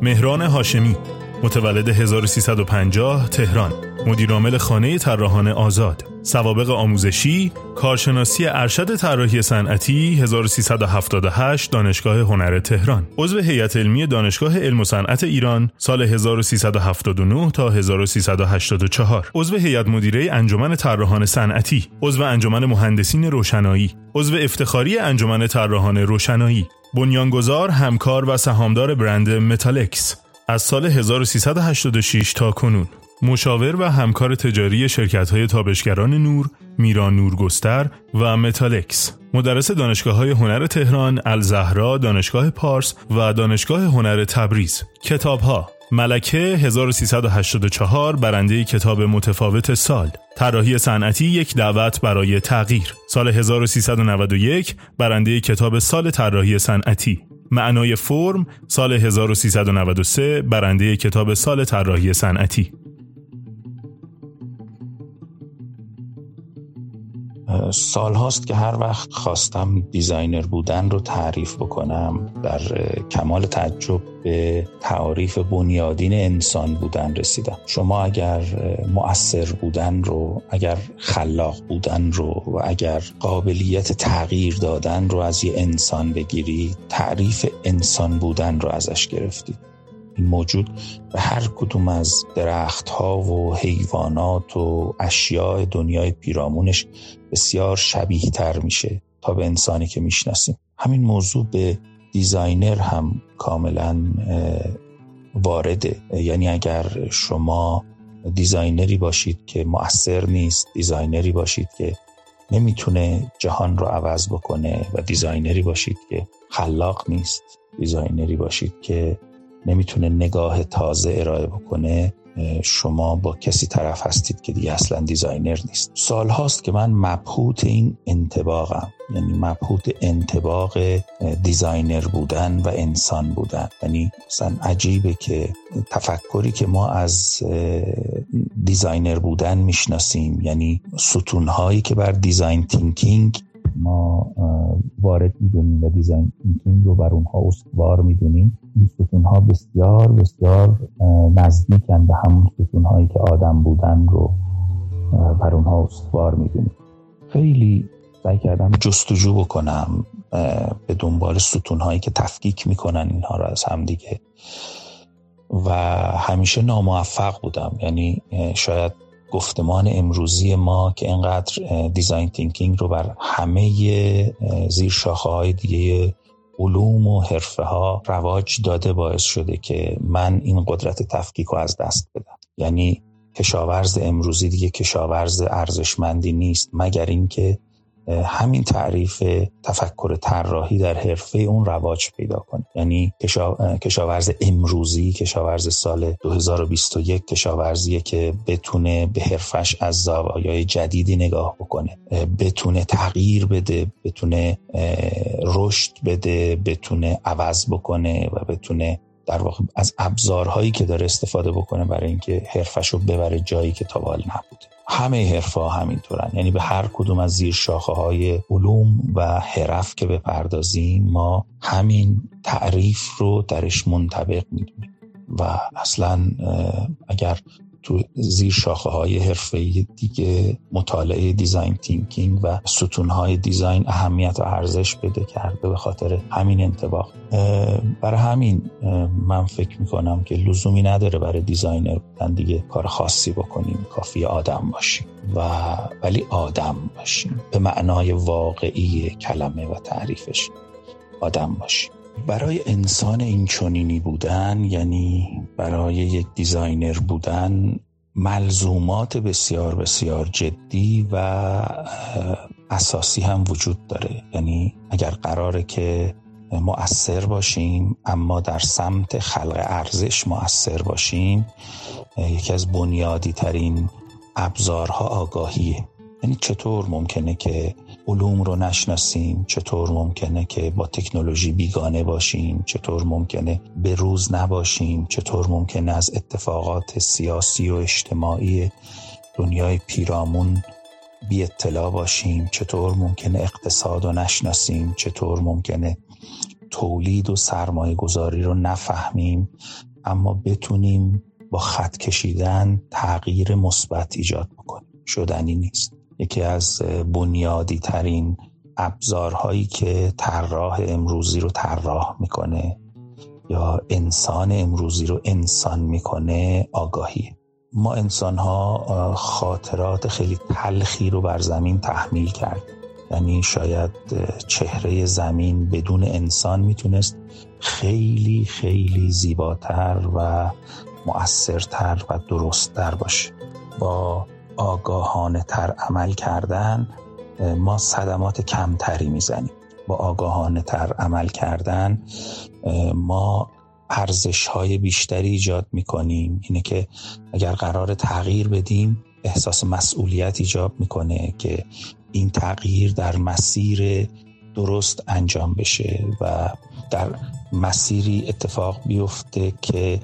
مهران هاشمی، متولد 1350، تهران، مدیرعامل خانه طراحان آزاد، سوابق آموزشی، کارشناسی ارشد طراحی صنعتی 1378 دانشگاه هنر تهران، عضو هیئت علمی دانشگاه علم و صنعت ایران سال 1379 تا 1384، عضو هیئت مدیره انجمن طراحان صنعتی، عضو انجمن مهندسین روشنایی، عضو افتخاری انجمن طراحان روشنایی، بنیانگذار، همکار و سهامدار برند متالکس از سال 1386 تا کنون، مشاور و همکار تجاری شرکت‌های تابشگران نور، میران نورگستر و متالکس، مدرس دانشگاه‌های هنر تهران، الزهرا، دانشگاه پارس و دانشگاه هنر تبریز. کتاب‌ها: ملکه 1384 برنده کتاب متفاوت سال، طراحی صنعتی یک دعوت برای تغییر سال 1391 برنده کتاب سال طراحی صنعتی، معنای فرم سال 1393 برنده کتاب سال طراحی صنعتی. سال هاست که هر وقت خواستم دیزاینر بودن رو تعریف بکنم، در کمال تعجب به تعاریف بنیادین انسان بودن رسیدم. شما اگر مؤثر بودن رو، اگر خلاق بودن رو و اگر قابلیت تغییر دادن رو از یه انسان بگیری، تعریف انسان بودن رو ازش گرفتید. این موجود به هر کدوم از درخت‌ها و حیوانات و اشیاء دنیای پیرامونش بسیار شبیه تر میشه تا به انسانی که میشناسیم. همین موضوع به دیزاینر هم کاملا وارده. یعنی اگر شما دیزاینری باشید که مؤثر نیست، دیزاینری باشید که نمیتونه جهان رو عوض بکنه و دیزاینری باشید که خلاق نیست، دیزاینری باشید که نمیتونه نگاه تازه ارائه بکنه، شما با کسی طرف هستید که دیگه اصلا دیزاینر نیست. سال هاست که من مبهوت این انطباقم، یعنی مبهوت انطباق دیزاینر بودن و انسان بودن. یعنی مثلا عجیبه که تفکری که ما از دیزاینر بودن میشناسیم، یعنی ستونهایی که بر دیزاین تینکینگ ما وارد میدونیم و دیزاین تینکینگ رو بر اونها استوار میدونیم، این ستونها بسیار بسیار نزدیکن به همون ستونهایی که آدم بودن رو بر اونها استوار میدونیم. خیلی سعی کردم جستجو بکنم به دنبال ستونهایی که تفکیک میکنن اینها رو از هم دیگه و همیشه ناموفق بودم. یعنی شاید گفتمان امروزی ما که اینقدر دیزاین تینکینگ رو بر همه زیر شاخه های دیگه علوم و حرفه ها رواج داده باعث شده که من این قدرت تفکیک رو از دست بدم. یعنی کشاورز امروزی دیگه کشاورز ارزشمندی نیست مگر اینکه همین تعریف تفکر طراحی در حرفه اون رواج پیدا کنه. یعنی کشاورز امروزی، کشاورز سال 2021 کشاورزیه که بتونه به حرفش از زوایای جدیدی نگاه بکنه، بتونه تغییر بده، بتونه رشد بده، بتونه عوض بکنه و بتونه در واقع از ابزارهایی که داره استفاده بکنه برای اینکه حرفش رو ببره جایی که تا حال نبوده. همه حرفا همینطورن، یعنی به هر کدوم از زیر شاخه‌های علوم و حرف که بپردازیم ما همین تعریف رو درش منطبق می‌دونیم و اصلاً اگر تو زیر شاخه‌های حرفه‌ای دیگه مطالعه دیزاین تینکینگ و ستون‌های دیزاین اهمیت و ارزش بده کرده به خاطر همین انطباق. برای همین من فکر می‌کنم که لزومی نداره برای دیزاینر بودن دیگه کار خاصی بکنیم، کافی آدم باشیم و ولی آدم باشیم به معنای واقعی کلمه و تعریفش آدم باشیم. برای انسان این چنینی بودن، یعنی برای یک دیزاینر بودن، ملزومات بسیار بسیار جدی و اساسی هم وجود داره. یعنی اگر قراره که مؤثر باشیم اما در سمت خلق ارزش مؤثر باشیم، یکی از بنیادی ترین ابزارها آگاهیه. یعنی چطور ممکنه که علوم رو نشناسیم، چطور ممکنه که با تکنولوژی بیگانه باشیم، چطور ممکنه به روز نباشیم، چطور ممکنه از اتفاقات سیاسی و اجتماعی دنیای پیرامون بی اطلاع باشیم، چطور ممکنه اقتصاد رو نشناسیم، چطور ممکنه تولید و سرمایه گذاری رو نفهمیم اما بتونیم با خط کشیدن تغییر مثبت ایجاد بکنیم. شدنی نیست. یکی از بنیادی ترین ابزارهایی که طراح امروزی رو طراح میکنه یا انسان امروزی رو انسان میکنه آگاهیه. ما انسان‌ها خاطرات خیلی تلخی رو بر زمین تحمیل کردیم. یعنی شاید چهره زمین بدون انسان میتونست خیلی خیلی زیباتر و مؤثرتر و درستتر باشه. با آگاهانه تر عمل کردن ما صدمات کمتری میزنیم. با آگاهانه تر عمل کردن ما ارزش‌های بیشتری ایجاد می‌کنیم. اینه که اگر قرار تغییر بدیم احساس مسئولیت ایجاد می‌کنه که این تغییر در مسیر درست انجام بشه و در مسیری اتفاق بیفته که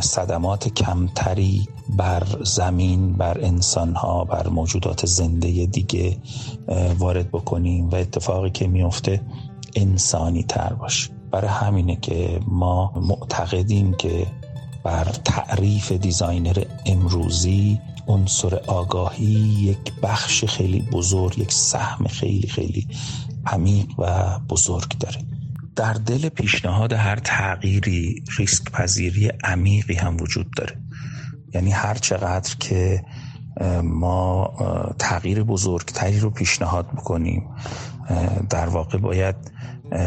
صدمات کمتری بر زمین، بر انسان‌ها، بر موجودات زنده دیگه وارد بکنیم و اتفاقی که میفته انسانی تر باشه. برای همینه که ما معتقدیم که بر تعریف دیزاینر امروزی عنصر آگاهی یک بخش خیلی بزرگ، یک سهم خیلی خیلی عمیق و بزرگ داره. در دل پیشنهاد هر تغییری ریسک پذیری عمیقی هم وجود داره. یعنی هر چقدر که ما تغییر بزرگتری رو پیشنهاد بکنیم در واقع باید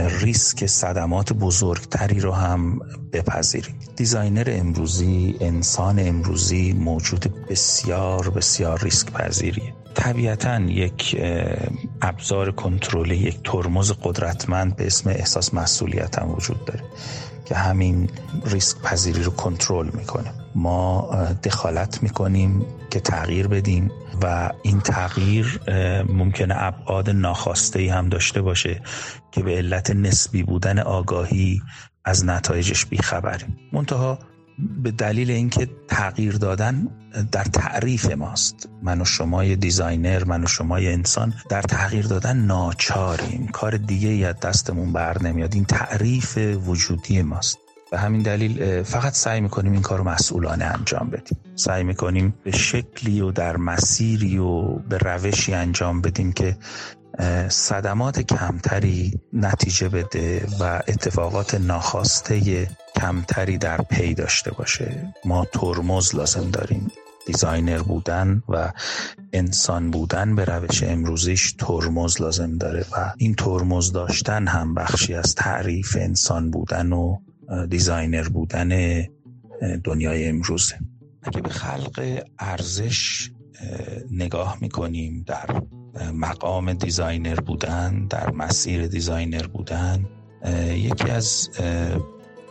ریسک صدمات بزرگتری رو هم بپذیریم. دیزاینر امروزی، انسان امروزی موجود بسیار بسیار ریسک پذیریه. طبیعتاً یک ابزار کنترلی، یک ترمز قدرتمند به اسم احساس مسئولیت هم وجود داره که همین ریسک پذیری رو کنترل میکنه. ما دخالت میکنیم که تغییر بدیم و این تغییر ممکنه ابعاد ناخواسته‌ای هم داشته باشه که به علت نسبی بودن آگاهی از نتایجش بیخبریم. منتها به دلیل اینکه تغییر دادن در تعریف ماست، من و شمای دیزاینر، من و شمای انسان در تغییر دادن ناچاریم. کار دیگه ای از دستمون بر نمیاد. این تعریف وجودی ماست. به همین دلیل فقط سعی میکنیم این کار رو مسئولانه انجام بدیم. سعی میکنیم به شکلی و در مسیری و به روشی انجام بدیم که صدمات کمتری نتیجه بده و اتفاقات ناخواسته کمتری در پی داشته باشه. ما ترمز لازم داریم. دیزاینر بودن و انسان بودن به روش امروزیش ترمز لازم داره و این ترمز داشتن هم بخشی از تعریف انسان بودن و دیزاینر بودن دنیای امروزه. اگه به خلق ارزش نگاه میکنیم در مقام دیزاینر بودن، در مسیر دیزاینر بودن، یکی از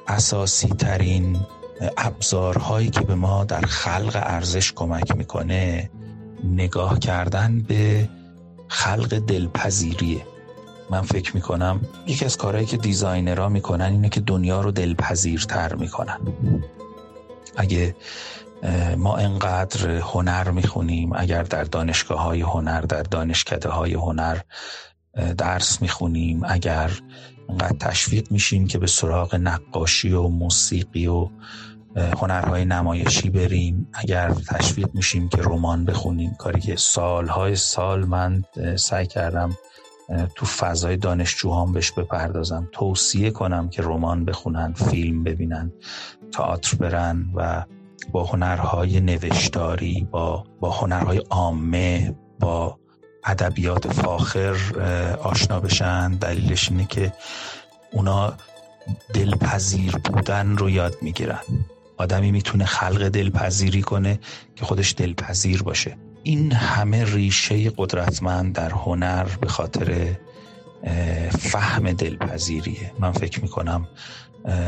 اساسی ترین ابزارهایی که به ما در خلق ارزش کمک میکنه نگاه کردن به خلق دلپذیریه. من فکر میکنم یکی از کارهایی که دیزاینرها میکنن اینه که دنیا رو دلپذیرتر میکنن. اگه ما انقدر هنر میخونیم، اگر در دانشگاه‌های هنر، در دانشکده‌های هنر درس میخونیم، اگر انقدر تشویق میشیم که به سراغ نقاشی و موسیقی و هنرهای نمایشی بریم، اگر تشویق میشیم که رمان بخونیم، کاری که سالهای سال من سعی کردم تو فضای دانشجوهام بهش بپردازم، توصیه کنم که رمان بخونن، فیلم ببینن، تئاتر برن و با هنرهای نوشتاری، با هنرهای عامه، با ادبیات فاخر آشنا بشن. دلیلش اینه که اونا دلپذیر بودن رو یاد میگیرن. آدمی میتونه خلق دلپذیری کنه که خودش دلپذیر باشه. این همه ریشه قدرتمند در هنر به خاطر فهم دلپذیریه. من فکر میکنم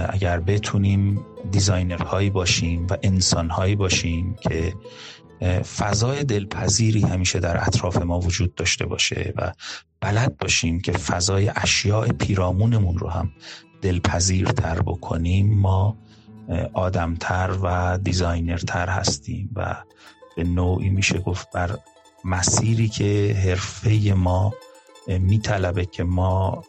اگر بتونیم دیزاینرهایی باشیم و انسانهایی باشیم که فضای دلپذیری همیشه در اطراف ما وجود داشته باشه و بلد باشیم که فضای اشیاء پیرامونمون رو هم دلپذیرتر بکنیم، ما آدمتر و دیزاینرتر هستیم و به نوعی میشه گفت بر مسیری که حرفه ما میطلبه که ما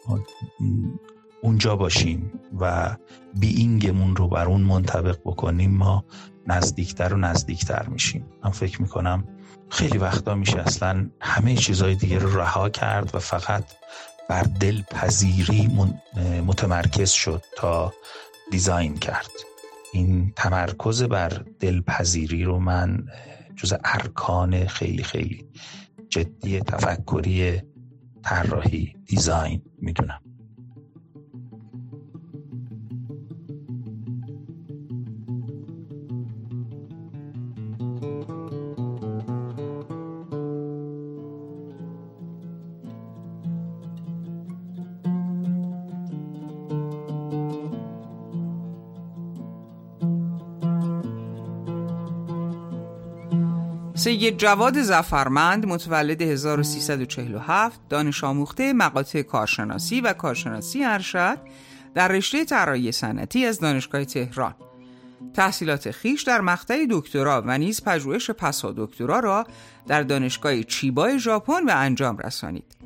اونجا باشیم و بیینگمون رو بر اون منطبق بکنیم، ما نزدیکتر و نزدیکتر میشیم. من فکر میکنم خیلی وقتا میشه اصلا همه چیزهای دیگه رو رها کرد و فقط بر دلپذیری متمرکز شد تا دیزاین کرد. این تمرکز بر دلپذیری رو من جز ارکان خیلی خیلی جدی تفکری طراحی دیزاین میدونم. سید جواد ظفرمند متولد 1347، دانش آموخته مقاطع کارشناسی و کارشناسی ارشد در رشته طراحی صنعتی از دانشگاه تهران. تحصیلات خویش در مقطع دکترا و نیز پژوهش پسا دکترا را در دانشگاه چیبای ژاپن به انجام رسانید.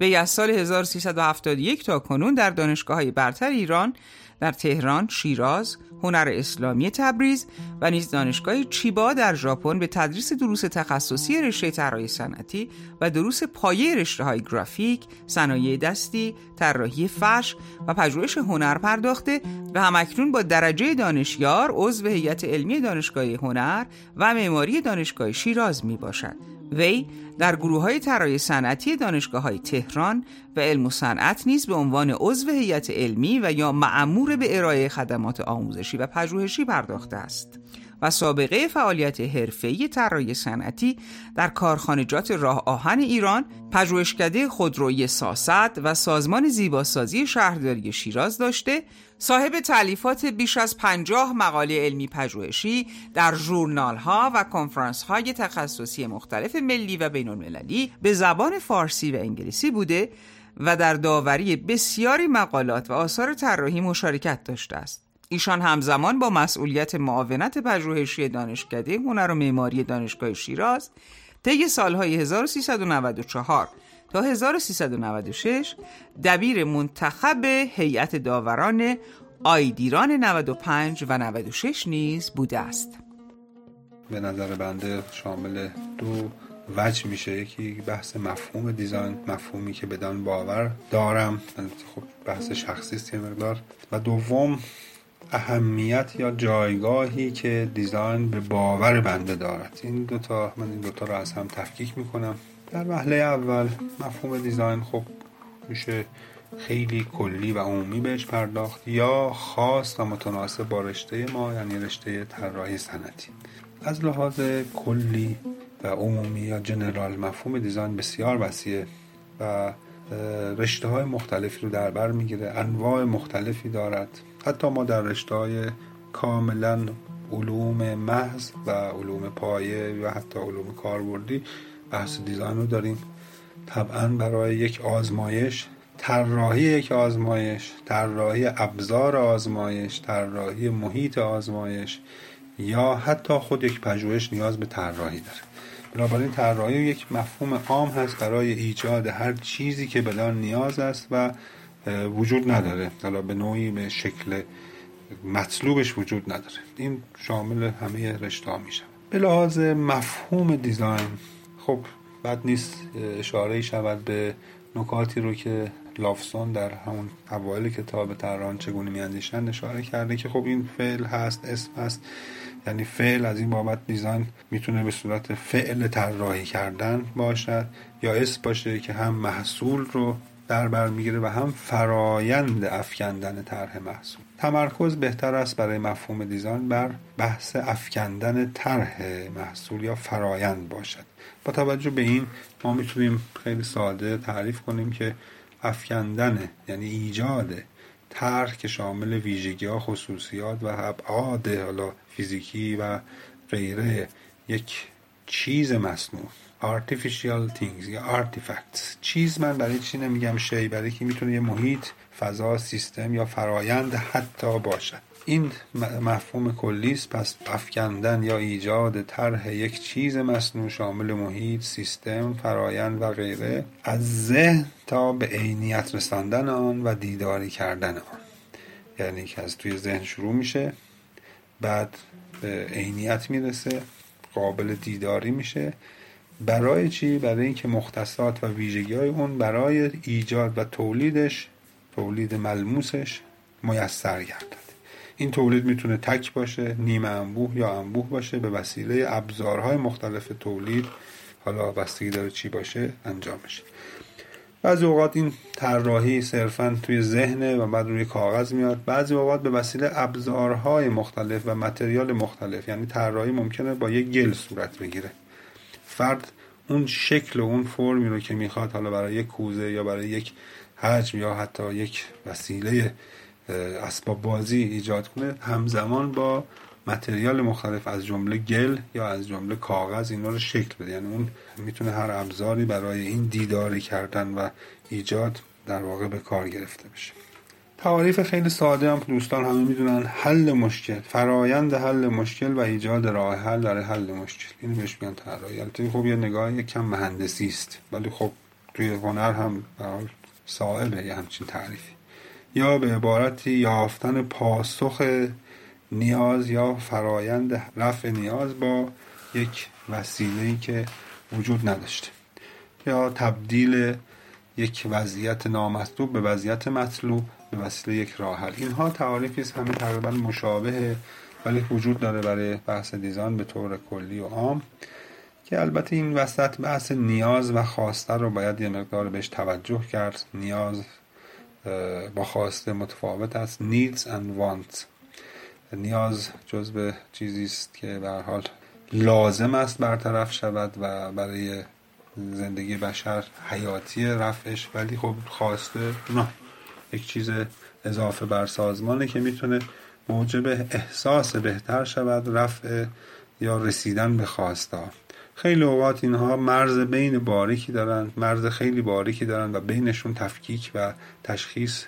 وی از سال 1371 تا کنون در دانشگاه‌های برتر ایران در تهران، شیراز، هنر اسلامی تبریز و نیز دانشگاه چیبا در ژاپن به تدریس دروس تخصصی رشته طراحی صنعتی و دروس پایه رشته‌های گرافیک، صنایع دستی، طراحی فرش و پژوهش هنر پرداخته و همکنون با درجه دانشیار عضو هیئت علمی دانشگاه هنر و معماری دانشگاه شیراز میباشد. وی در گروه‌های طراحی صنعتی دانشگاه‌های تهران و علم و صنعت نیز به عنوان عضو هیئت علمی و یا مأمور به ارائه خدمات آموزشی و پژوهشی پرداخته است و سابقه فعالیت حرفه‌ای طراحی صنعتی در کارخانجات راه آهن ایران، پژوهشکده خودرویی ساسد و سازمان زیباسازی شهرداری شیراز داشته. صاحب تالیفات بیش از 50 مقاله علمی پژوهشی در ژورنال‌ها و کنفرانس‌های تخصصی مختلف ملی و بین‌المللی به زبان فارسی و انگلیسی بوده و در داوری بسیاری مقالات و آثار طراحی مشارکت داشته است. ایشان همزمان با مسئولیت معاونت پژوهشی دانشکده هنر و معماری دانشگاه شیراز طی سالهای 1394 تا 1396 دبیر منتخب هیئت داوران آیدیران 95 و 96 نیز بوده است. به نظر بنده شامل دو وجه میشه، یکی بحث مفهوم دیزاین، مفهومی که بدان باور دارم، خب بحث شخصی است یه مقدار، و دوم اهمیت یا جایگاهی که دیزاین به باور بنده دارد. من این دوتا رو از هم تفکیک میکنم. در مرحله اول مفهوم دیزاین خب میشه خیلی کلی و عمومی بهش پرداخت یا خاص و متناسب با رشته ما، یعنی رشته طراحی صنعتی. از لحاظ کلی و عمومی یا جنرال مفهوم دیزاین بسیار وسیعه و رشته های مختلفی رو در بر میگیره، انواع مختلفی دارد. حتی ما در رشته‌های کاملا علوم محض و علوم پایه و حتی علوم کاربردی بحث دیزاین رو داریم. طبعا برای یک آزمایش، طراحی یک آزمایش، طراحی ابزار آزمایش، طراحی محیط آزمایش یا حتی خود یک پژوهش نیاز به طراحی داره. بنابراین طراحی یک مفهوم عام هست برای ایجاد هر چیزی که بدان نیاز است و وجود نداره، حالا به نوعی به شکل مطلوبش وجود نداره. این شامل همه رشته‌ها میشه. به لحاظ مفهوم دیزاین خب بد نیست اشاره شود به نکاتی رو که لافسون در همون اوایل کتاب طراحان چگونه میاندیشند اشاره کرده که خب این فعل هست، اسم هست، یعنی فعل. از این بابت دیزاین میتونه به صورت فعل طراحی کردن باشد یا اسم باشه که هم محصول رو در بر میگیره و هم فرایند افکندن طرح محصول. تمرکز بهتر است برای مفهوم دیزاین بر بحث افکندن طرح محصول یا فرایند باشد. با توجه به این ما میتونیم خیلی ساده تعریف کنیم که افکندن یعنی ایجاد طرح که شامل ویژگی‌ها، خصوصیات و ابعاد حالا فیزیکی و غیره یک چیز مصنوع، artificial things یا artifacts. چیز من برای چی نمیگم شی، برای که میتونه یه محیط، فضا، سیستم یا فرایند حتی باشد. این مفهوم کلی است. پس افکندن یا ایجاد طرح یک چیز مصنوع شامل محیط، سیستم، فرایند و غیره از ذهن تا به عینیت رساندن آن و دیداری کردن آن، یعنی که از توی ذهن شروع میشه، بعد به عینیت میرسه، قابل دیداری میشه. برای چی؟ برای اینکه مختصات و ویژگی‌های اون برای ایجاد و تولید ملموسش میسر گردد. این تولید میتونه تک باشه، نیمه انبوه یا انبوه باشه، به وسیله ابزارهای مختلف تولید، حالا بستگی داره چی باشه، انجام میشه. بعضی اوقات این طراحی صرفاً توی ذهنه و بعد روی کاغذ میاد، بعضی اوقات به وسیله ابزارهای مختلف و متریال مختلف، یعنی طراحی ممکنه با یک گل صورت بگیره. فرد اون شکل و اون فرمی رو که میخواد، حالا برای یک کوزه یا برای یک حجم یا حتی یک وسیله اسباب بازی ایجاد کنه، همزمان با متریال مختلف از جمله گل یا از جمله کاغذ اینا رو شکل بده. یعنی اون میتونه هر ابزاری برای این دیداری کردن و ایجاد در واقع به کار گرفته بشه. تعاریف خیلی ساده هم دوستان همه میدونن، حل مشکل، فرایند حل مشکل و ایجاد راه حل برای حل مشکل، اینو بهش میگن طراحی. البته خب یه نگاه یک کم مهندسی است، ولی خب توی هنر هم به حال صاحبه یه همچین تعریفی. یا به عبارتی یافتن پاسخ نیاز یا فرایند رفع نیاز با یک وسیله‌ای که وجود نداشته، یا تبدیل یک وضعیت نامطلوب به وضعیت مطلوب به وسیله یک راه حل. اینها تعاریفی است همه تقریبا مشابهه، ولی وجود داره برای بحث دیزاین به طور کلی و عام، که البته این وسط بحث نیاز و خواسته رو باید یه مقدار بهش توجه کرد. نیاز با خواسته متفاوت است. needs and wants. نیاز جزو چیزی است که به هر حال لازم است برطرف شود و برای زندگی بشر حیاتی رفعش، ولی خب خواسته نه، یک چیز اضافه بر سازمانه که میتونه موجب احساس بهتر شود، رفع یا رسیدن به خواسته. خیلی اوقات اینها مرز بین باریکی دارن، مرز خیلی باریکی دارن و بینشون تفکیک و تشخیص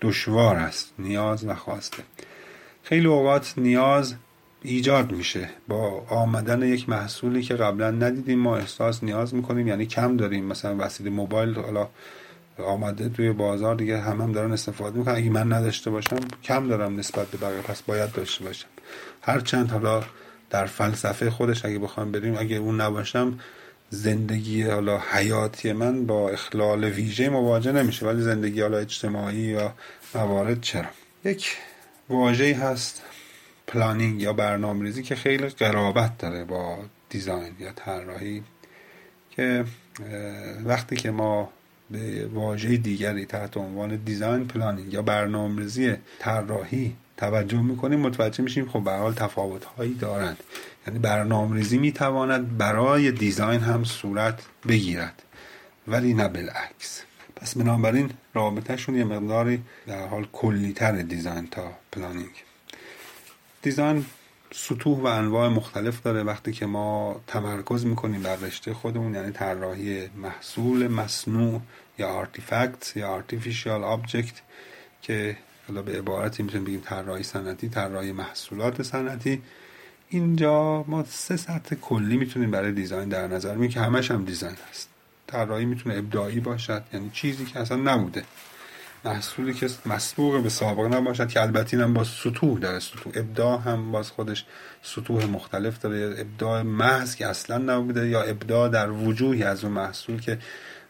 دشوار است، نیاز و خواسته. خیلی اوقات نیاز ایجاد میشه با آمدن یک محصولی که قبلا ندیدیم، ما احساس نیاز میکنیم، یعنی کم داریم. مثلا وسیله موبایل حالا آمده توی بازار، دیگه هم دارن استفاده میکنن، اگه من نداشته باشم کم دارم نسبت به بقیه، پس باید داشته باشم. هرچند حالا در فلسفه خودش اگه بخوام بریم، اگه اون نباشم زندگی حالا حیاتی من با اخلال ویژه مواجه نمیشه، ولی زندگی حالا اجتماعی یا موارد چرا. یک واژه‌ای هست پلانینگ یا برنامه‌ریزی که خیلی قرابت داره با دیزاین یا طراحی، که وقتی که ما به واژه دیگری تحت عنوان دیزاین، پلانینگ یا برنامه‌ریزی طراحی توجه میکنیم، متوجه میشیم خب به هر حال تفاوت‌هایی دارند. یعنی برنامه‌ریزی میتواند برای دیزاین هم صورت بگیرد ولی نه بالعکس. پس بنابراین رابطه‌شون یه مقداری در حال کلی‌تر دیزاین تا پلانینگ. دیزاین سطوح و انواع مختلف داره. وقتی که ما تمرکز میکنیم بر رشته خودمون، یعنی طراحی محصول مصنوع یا آرتیفکت یا آرتیفیشال آبجکت، که حالا به عبارتی میتونیم بگیم طراحی صنعتی، طراحی محصولات صنعتی، اینجا ما سه سطح کلی میتونیم برای دیزاین در نظر بگیریم که همش هم دیزاین هست. طراحی میتونه ابداعی باشد، یعنی چیزی که اصلا نبوده، محصولی که مسبوق به سابقه نباشد، که البته اینم با سطوح داره. سطوح ابداع هم باز خودش سطوح مختلف داره. ابداع محض که اصلا نبوده، یا ابداع در وجوهی از اون محصول که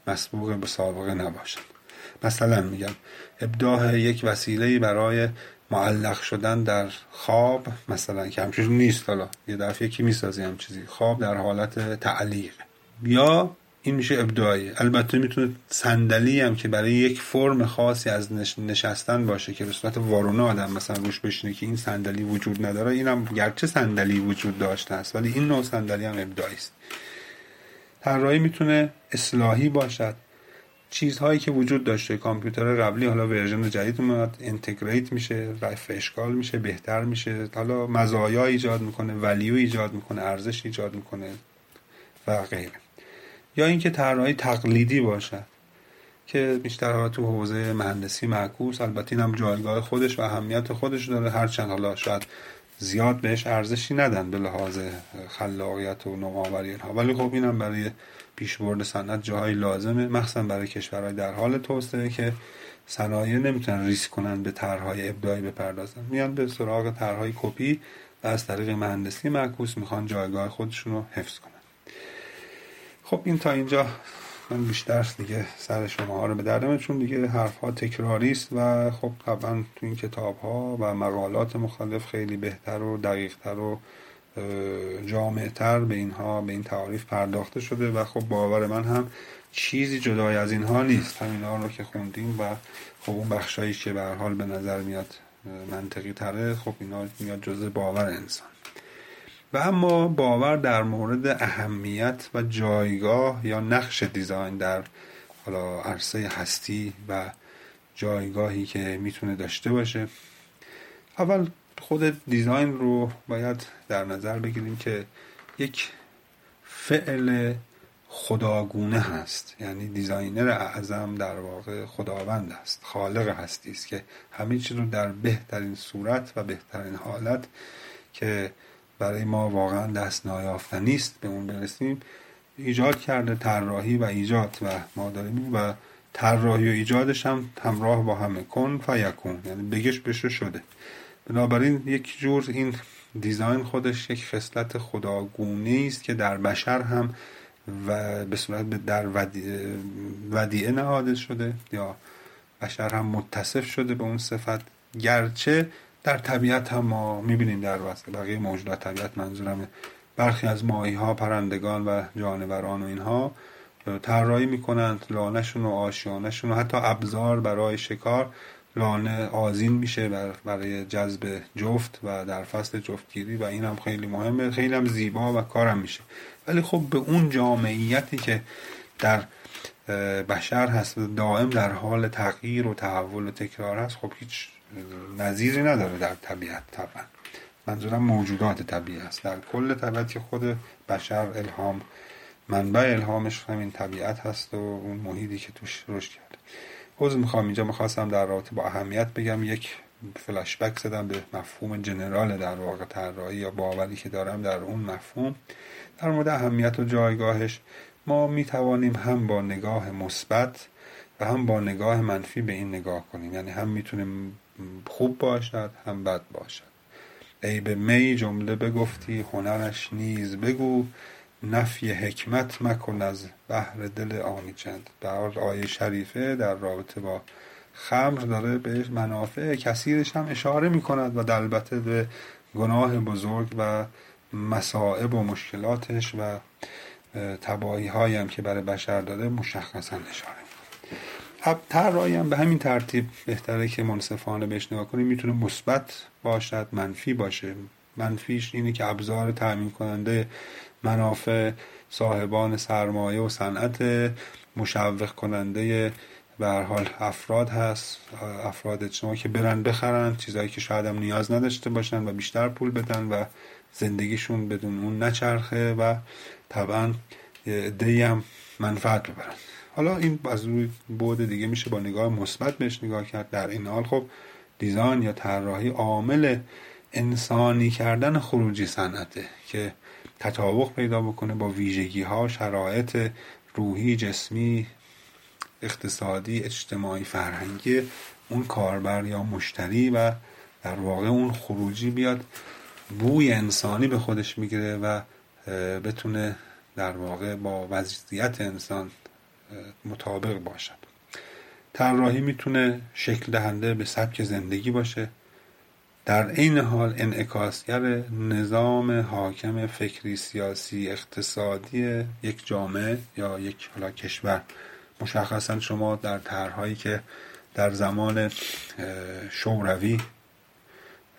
مسبوق به سابقه نباشد. مثلا میگم ابداع یک وسیله برای معلق شدن در خواب، مثلا که همچین نیست، حالا یه دفعه کی میسازه هم چیزی خواب در حالت تعلیق، یا این میشه ابداعیه. البته میتونه صندلی هم که برای یک فرم خاصی از نشستن باشه که به صورت وارونا آدم مثلا روش بشینه که این صندلی وجود نداره، اینم گرچه صندلی وجود داشته است ولی این نوع صندلی هم ابداعی است. طراحی میتونه اصلاحی باشد، چیزهایی که وجود داشته کامپیوتر قبلی حالا ورژن جدید اومد انتگریت میشه، رفع اشکال میشه، بهتر میشه، حالا مزایا ایجاد میکنه، ولیو ایجاد میکنه، ارزش ایجاد میکنه و غیره. یا اینکه طراحی تقلیدی باشد که بیشتر تو حوزه مهندسی معکوس، البته اینم جایگاه خودش و اهمیت خودش داره، هرچند حالا شاید زیاد بهش ارزشی ندن به لحاظ خلاقیت و نوآوری ها، ولی خب اینم برای پیشبرد صنعت جاهای لازمه، مخصوصا برای کشورهای در حال توسعه که صنایع نمیتونن ریسک کنن به طرح‌های ابداعی بپردازن، میان به سراغ طرح‌های کپی و از طریق مهندسی معکوس میخوان جایگاه خودشون رو حفظ کنن. خب این تا اینجا من بیشتر دیگه سر شماها رو به دردم، چون دیگه حرف‌ها تکراری است و خب طبعا تو این کتاب‌ها و مقالات مختلف خیلی بهتر و دقیق‌تر و جامع‌تر به این تعاریف پرداخته شده و خب باور من هم چیزی جدای از اینها نیست. همینا رو که خوندیم و خب اون بخشایی که به هر حال به نظر میاد منطقی تره، خب اینا میاد جزء باور انسان. و اما باور در مورد اهمیت و جایگاه یا نقش دیزاین در حالا عرصه هستی و جایگاهی که میتونه داشته باشه. اول خود دیزاین رو باید در نظر بگیریم که یک فعل خداگونه هست، یعنی دیزاینر اعظم در واقع خداوند است، خالق هستی است که همه چیز رو در بهترین صورت و بهترین حالت که برای ما واقعا دست نایافتنی است به اون برسیم ایجاد کرده. طراحی و ایجاد و ما داریم و طراحی و ایجادش هم همراه با همه کن فیکون، یعنی بگش بشه شده. بنابراین یک جور این دیزاین خودش یک خصلت خداگونه است که در بشر هم و به صورت در ودیعه نهاده شده یا بشر هم متصف شده به اون صفت، گرچه در طبیعت هم ما میبینیم در واسه بقیه موجودات طبیعت منظورمه برخی از ماهی‌ها، پرندگان و جانوران و اینها طراحی میکنند لانه‌شون و آشیانه‌شون و حتی ابزار برای شکار. لانه آذین میشه برای جذب جفت و در فصل جفتگیری و این هم خیلی مهمه، خیلی هم زیبا و کارم میشه، ولی خب به اون جامعیتی که در بشر هست دائم در حال تغییر و تحول و تکرار هست خب هیچ نظیری نداره در طبیعت. طبعا منظورم موجودات طبیعی است، در کل طبیعت که خود بشر الهام منبع الهامش همین طبیعت هست و اون محیطی که توش رشد کرده. اینجا میخواستم در رابطه با اهمیت بگم، یک فلش بک زدم به مفهوم جنرال در واقع طراحی یا باوری که دارم در اون مفهوم. در مورد اهمیت و جایگاهش ما میتوانیم هم با نگاه مثبت و هم با نگاه منفی به این نگاه کنیم، یعنی هم میتونیم خوب باشد هم بد باشد. ای به می جمله بگفتی هنرش نیز بگو، نفی حکمت مکن از بحر دل آمیجند. در آیه شریفه در رابطه با خمر داره به منافع کثیرش هم اشاره می کند و البته به گناه بزرگ و مصائب و مشکلاتش و تباهی هایی هم که برای بشر داره مشخصا اشاره می کند. طراحی هم به همین ترتیب بهتره که منصفانه بهش نگاه کنیم، میتونه مثبت باشد منفی باشه. منفیش اینه که ابزار تامین کننده منافع صاحبان سرمایه و صنعت، مشوق کننده به هر حال افراد هست، افراد اجتماعی که برن بخرن چیزایی که شاید هم نیاز نداشته باشن و بیشتر پول بدن و زندگیشون بدون اون نچرخه و طبعا عده‌ای هم منفعت ببرن. حالا این از روی بعد دیگه میشه با نگاه مثبت بهش نگاه کرد. در این حال خب دیزاین یا طراحی عامل انسانی کردن خروجی صنعته که تطابق پیدا بکنه با ویژگی‌ها، شرایط روحی، جسمی، اقتصادی، اجتماعی، فرهنگی اون کاربر یا مشتری و در واقع اون خروجی بیاد بوی انسانی به خودش میگیره و بتونه در واقع با وضعیت انسان مطابق باشد. طراحی میتونه شکل دهنده به سبک زندگی باشه، در این حال انعکاسگر نظام حاکم فکری، سیاسی، اقتصادی یک جامعه یا یک کشور. مشخصا شما در طرح‌هایی که در زمان شوروی،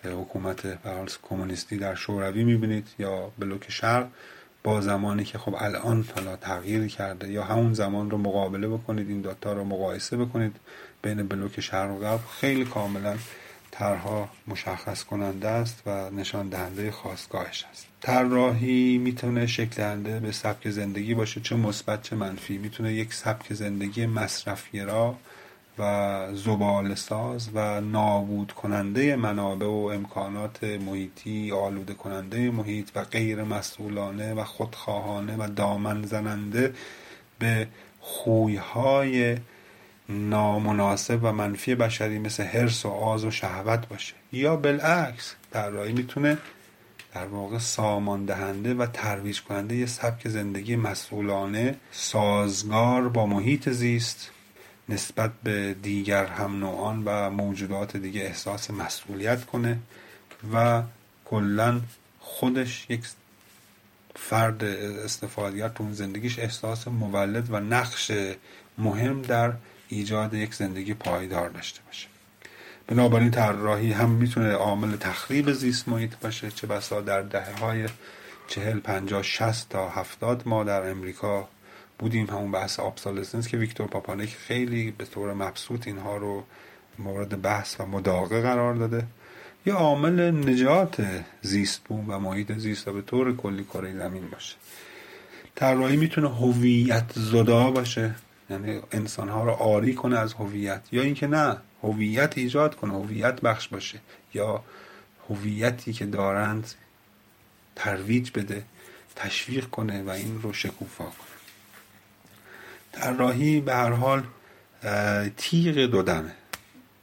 حکومت به حال کمونیستی در شوروی می‌بینید یا بلوک شرق، با زمانی که خب الان حالا تغییر کرده، یا همون زمان رو مقابله بکنید، این داتا رو مقایسه بکنید بین بلوک شرق و غرب، خیلی کاملا طرح‌ها مشخص کننده است و نشان دهنده خواستگاهش است. طراحی میتونه شکل دهنده به سبک زندگی باشه، چه مثبت چه منفی. میتونه یک سبک زندگی مصرف‌گرا و زباله‌ساز و نابود کننده منابع و امکانات محیطی، آلوده کننده محیط و غیر مسئولانه و خودخواهانه و دامن زننده به خویهای نامناسب و منفی بشری مثل حرص و آز و شهوت باشه، یا بالعکس طراحی میتونه در واقع سامان دهنده و ترویج کننده یه سبک زندگی مسئولانه، سازگار با محیط زیست، نسبت به دیگر هم نوعان و موجودات دیگه احساس مسئولیت کنه و کلاً خودش یک فرد استفادگر تو زندگیش احساس مولد و نقش مهم در ایجاد یک زندگی پایدار داشته باشه. بنابراین طراحی هم میتونه عامل تخریب زیست محیط باشه، چه بسا در دهه‌های 40، 50، 60 تا 70 ما در امریکا بودیم، همون بحث ابسولسنس که ویکتور پاپانیک خیلی به طور مبسوط اینها رو مورد بحث و مداقه قرار داده. یا عامل نجات زیست بوم و محیط زیست به طور کلی کره زمین باشه. طراحی میتونه هویت زدا باشه، یعنی انسان ها رو عاری کنه از هویت، یا اینکه نه، هویت ایجاد کنه، هویت بخش باشه، یا هویتی که دارند ترویج بده، تشویق کنه و این رو شکوفا کنه. طراحی به هر حال تیغ دو دمه،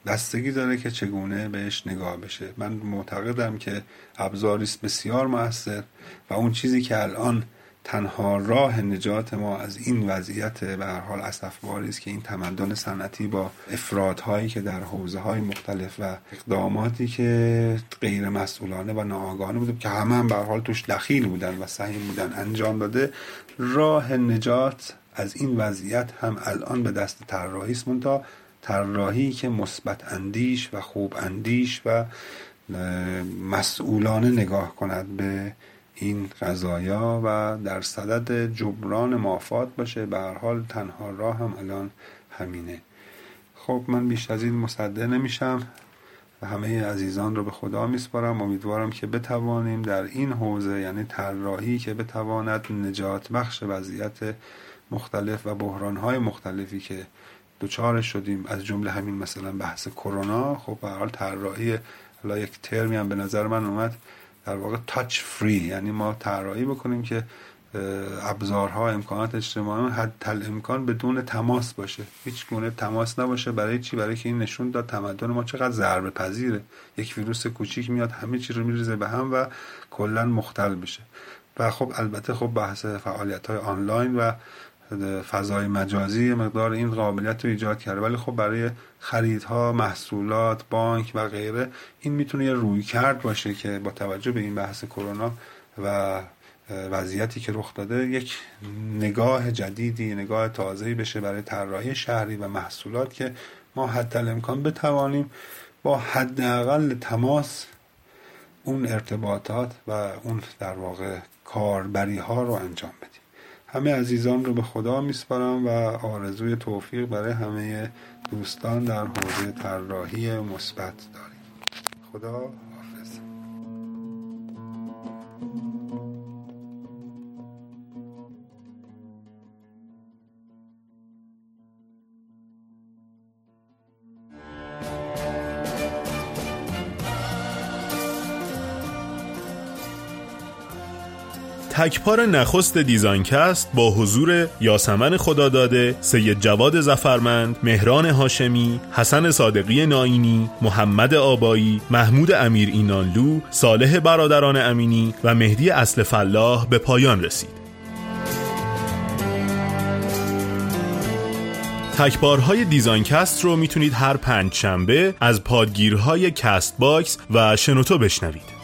بستگی داره که چگونه بهش نگاه بشه. من معتقدم که ابزاری است بسیار مؤثر و اون چیزی که الان تنها راه نجات ما از این وضعیت به هر حال اسفباری است که این تمدن صنعتی با افرادهایی که در حوزه‌های مختلف و اقداماتی که غیر مسئولانه و ناآگاهانه بوده که هم به هر حال توش دخیل بودن و سهم بودن انجام داده، راه نجات از این وضعیت هم الان به دست طراحی است، منتها طراحی که مثبت اندیش و خوب اندیش و مسئولانه نگاه کند به این قضایا و در صدد جبران مافات باشه. به هر حال تنها راه هم الان همینه. خب من بیش از این مصدق نمیشم و همه عزیزان رو به خدا میسپارم. امیدوارم که بتوانیم در این حوزه، یعنی طراحی که بتواند نجات بخش وضعیت مختلف و بحران‌های مختلفی که دوچار شدیم، از جمله همین مثلا بحث کرونا، خب به هر حال طراحی، حالا یک ترمی هم به نظر من اومد در واقع touch free، یعنی ما طراحی بکنیم که ابزارها، امکانات اجتماعی حتی الامکان بدون تماس باشه، هیچ گونه تماس نباشه. برای چی؟ برای که این نشون داد تمدن ما چقدر ضربه پذیره، یک ویروس کوچیک میاد همه چی رو میریزه به هم و کلا مختل میشه. و خب البته خب بحث فعالیت‌های آنلاین و فضای مجازی مقدار این قابلیت رو ایجاد کرده، ولی خب برای خریدها، محصولات، بانک و غیره این میتونه یه رویکرد باشه که با توجه به این بحث کرونا و وضعیتی که رخ داده یک نگاه جدیدی، نگاه تازه‌ای بشه برای طراحی شهری و محصولات که ما حتی الامکان بتوانیم با حداقل تماس اون ارتباطات و اون در واقع کاربری ها رو انجام بدیم. همه عزیزان رو به خدا میسپارم و آرزوی توفیق برای همه دوستان در حوزه طراحی مثبت داریم. خدا تکپارنخست دیزاین‌کست با حضور یاسمن خداداده، سید جواد ظفرمند، مهران هاشمی، حسن صادقی ناینی، محمد آبایی، محمود امیر اینانلو، صالح برادران امینی و مهدی اصل فلاح به پایان رسید. تکبارهای دیزاینکست رو میتونید هر پنجشنبه از پادگیرهای کست باکس و شنوتو بشنوید.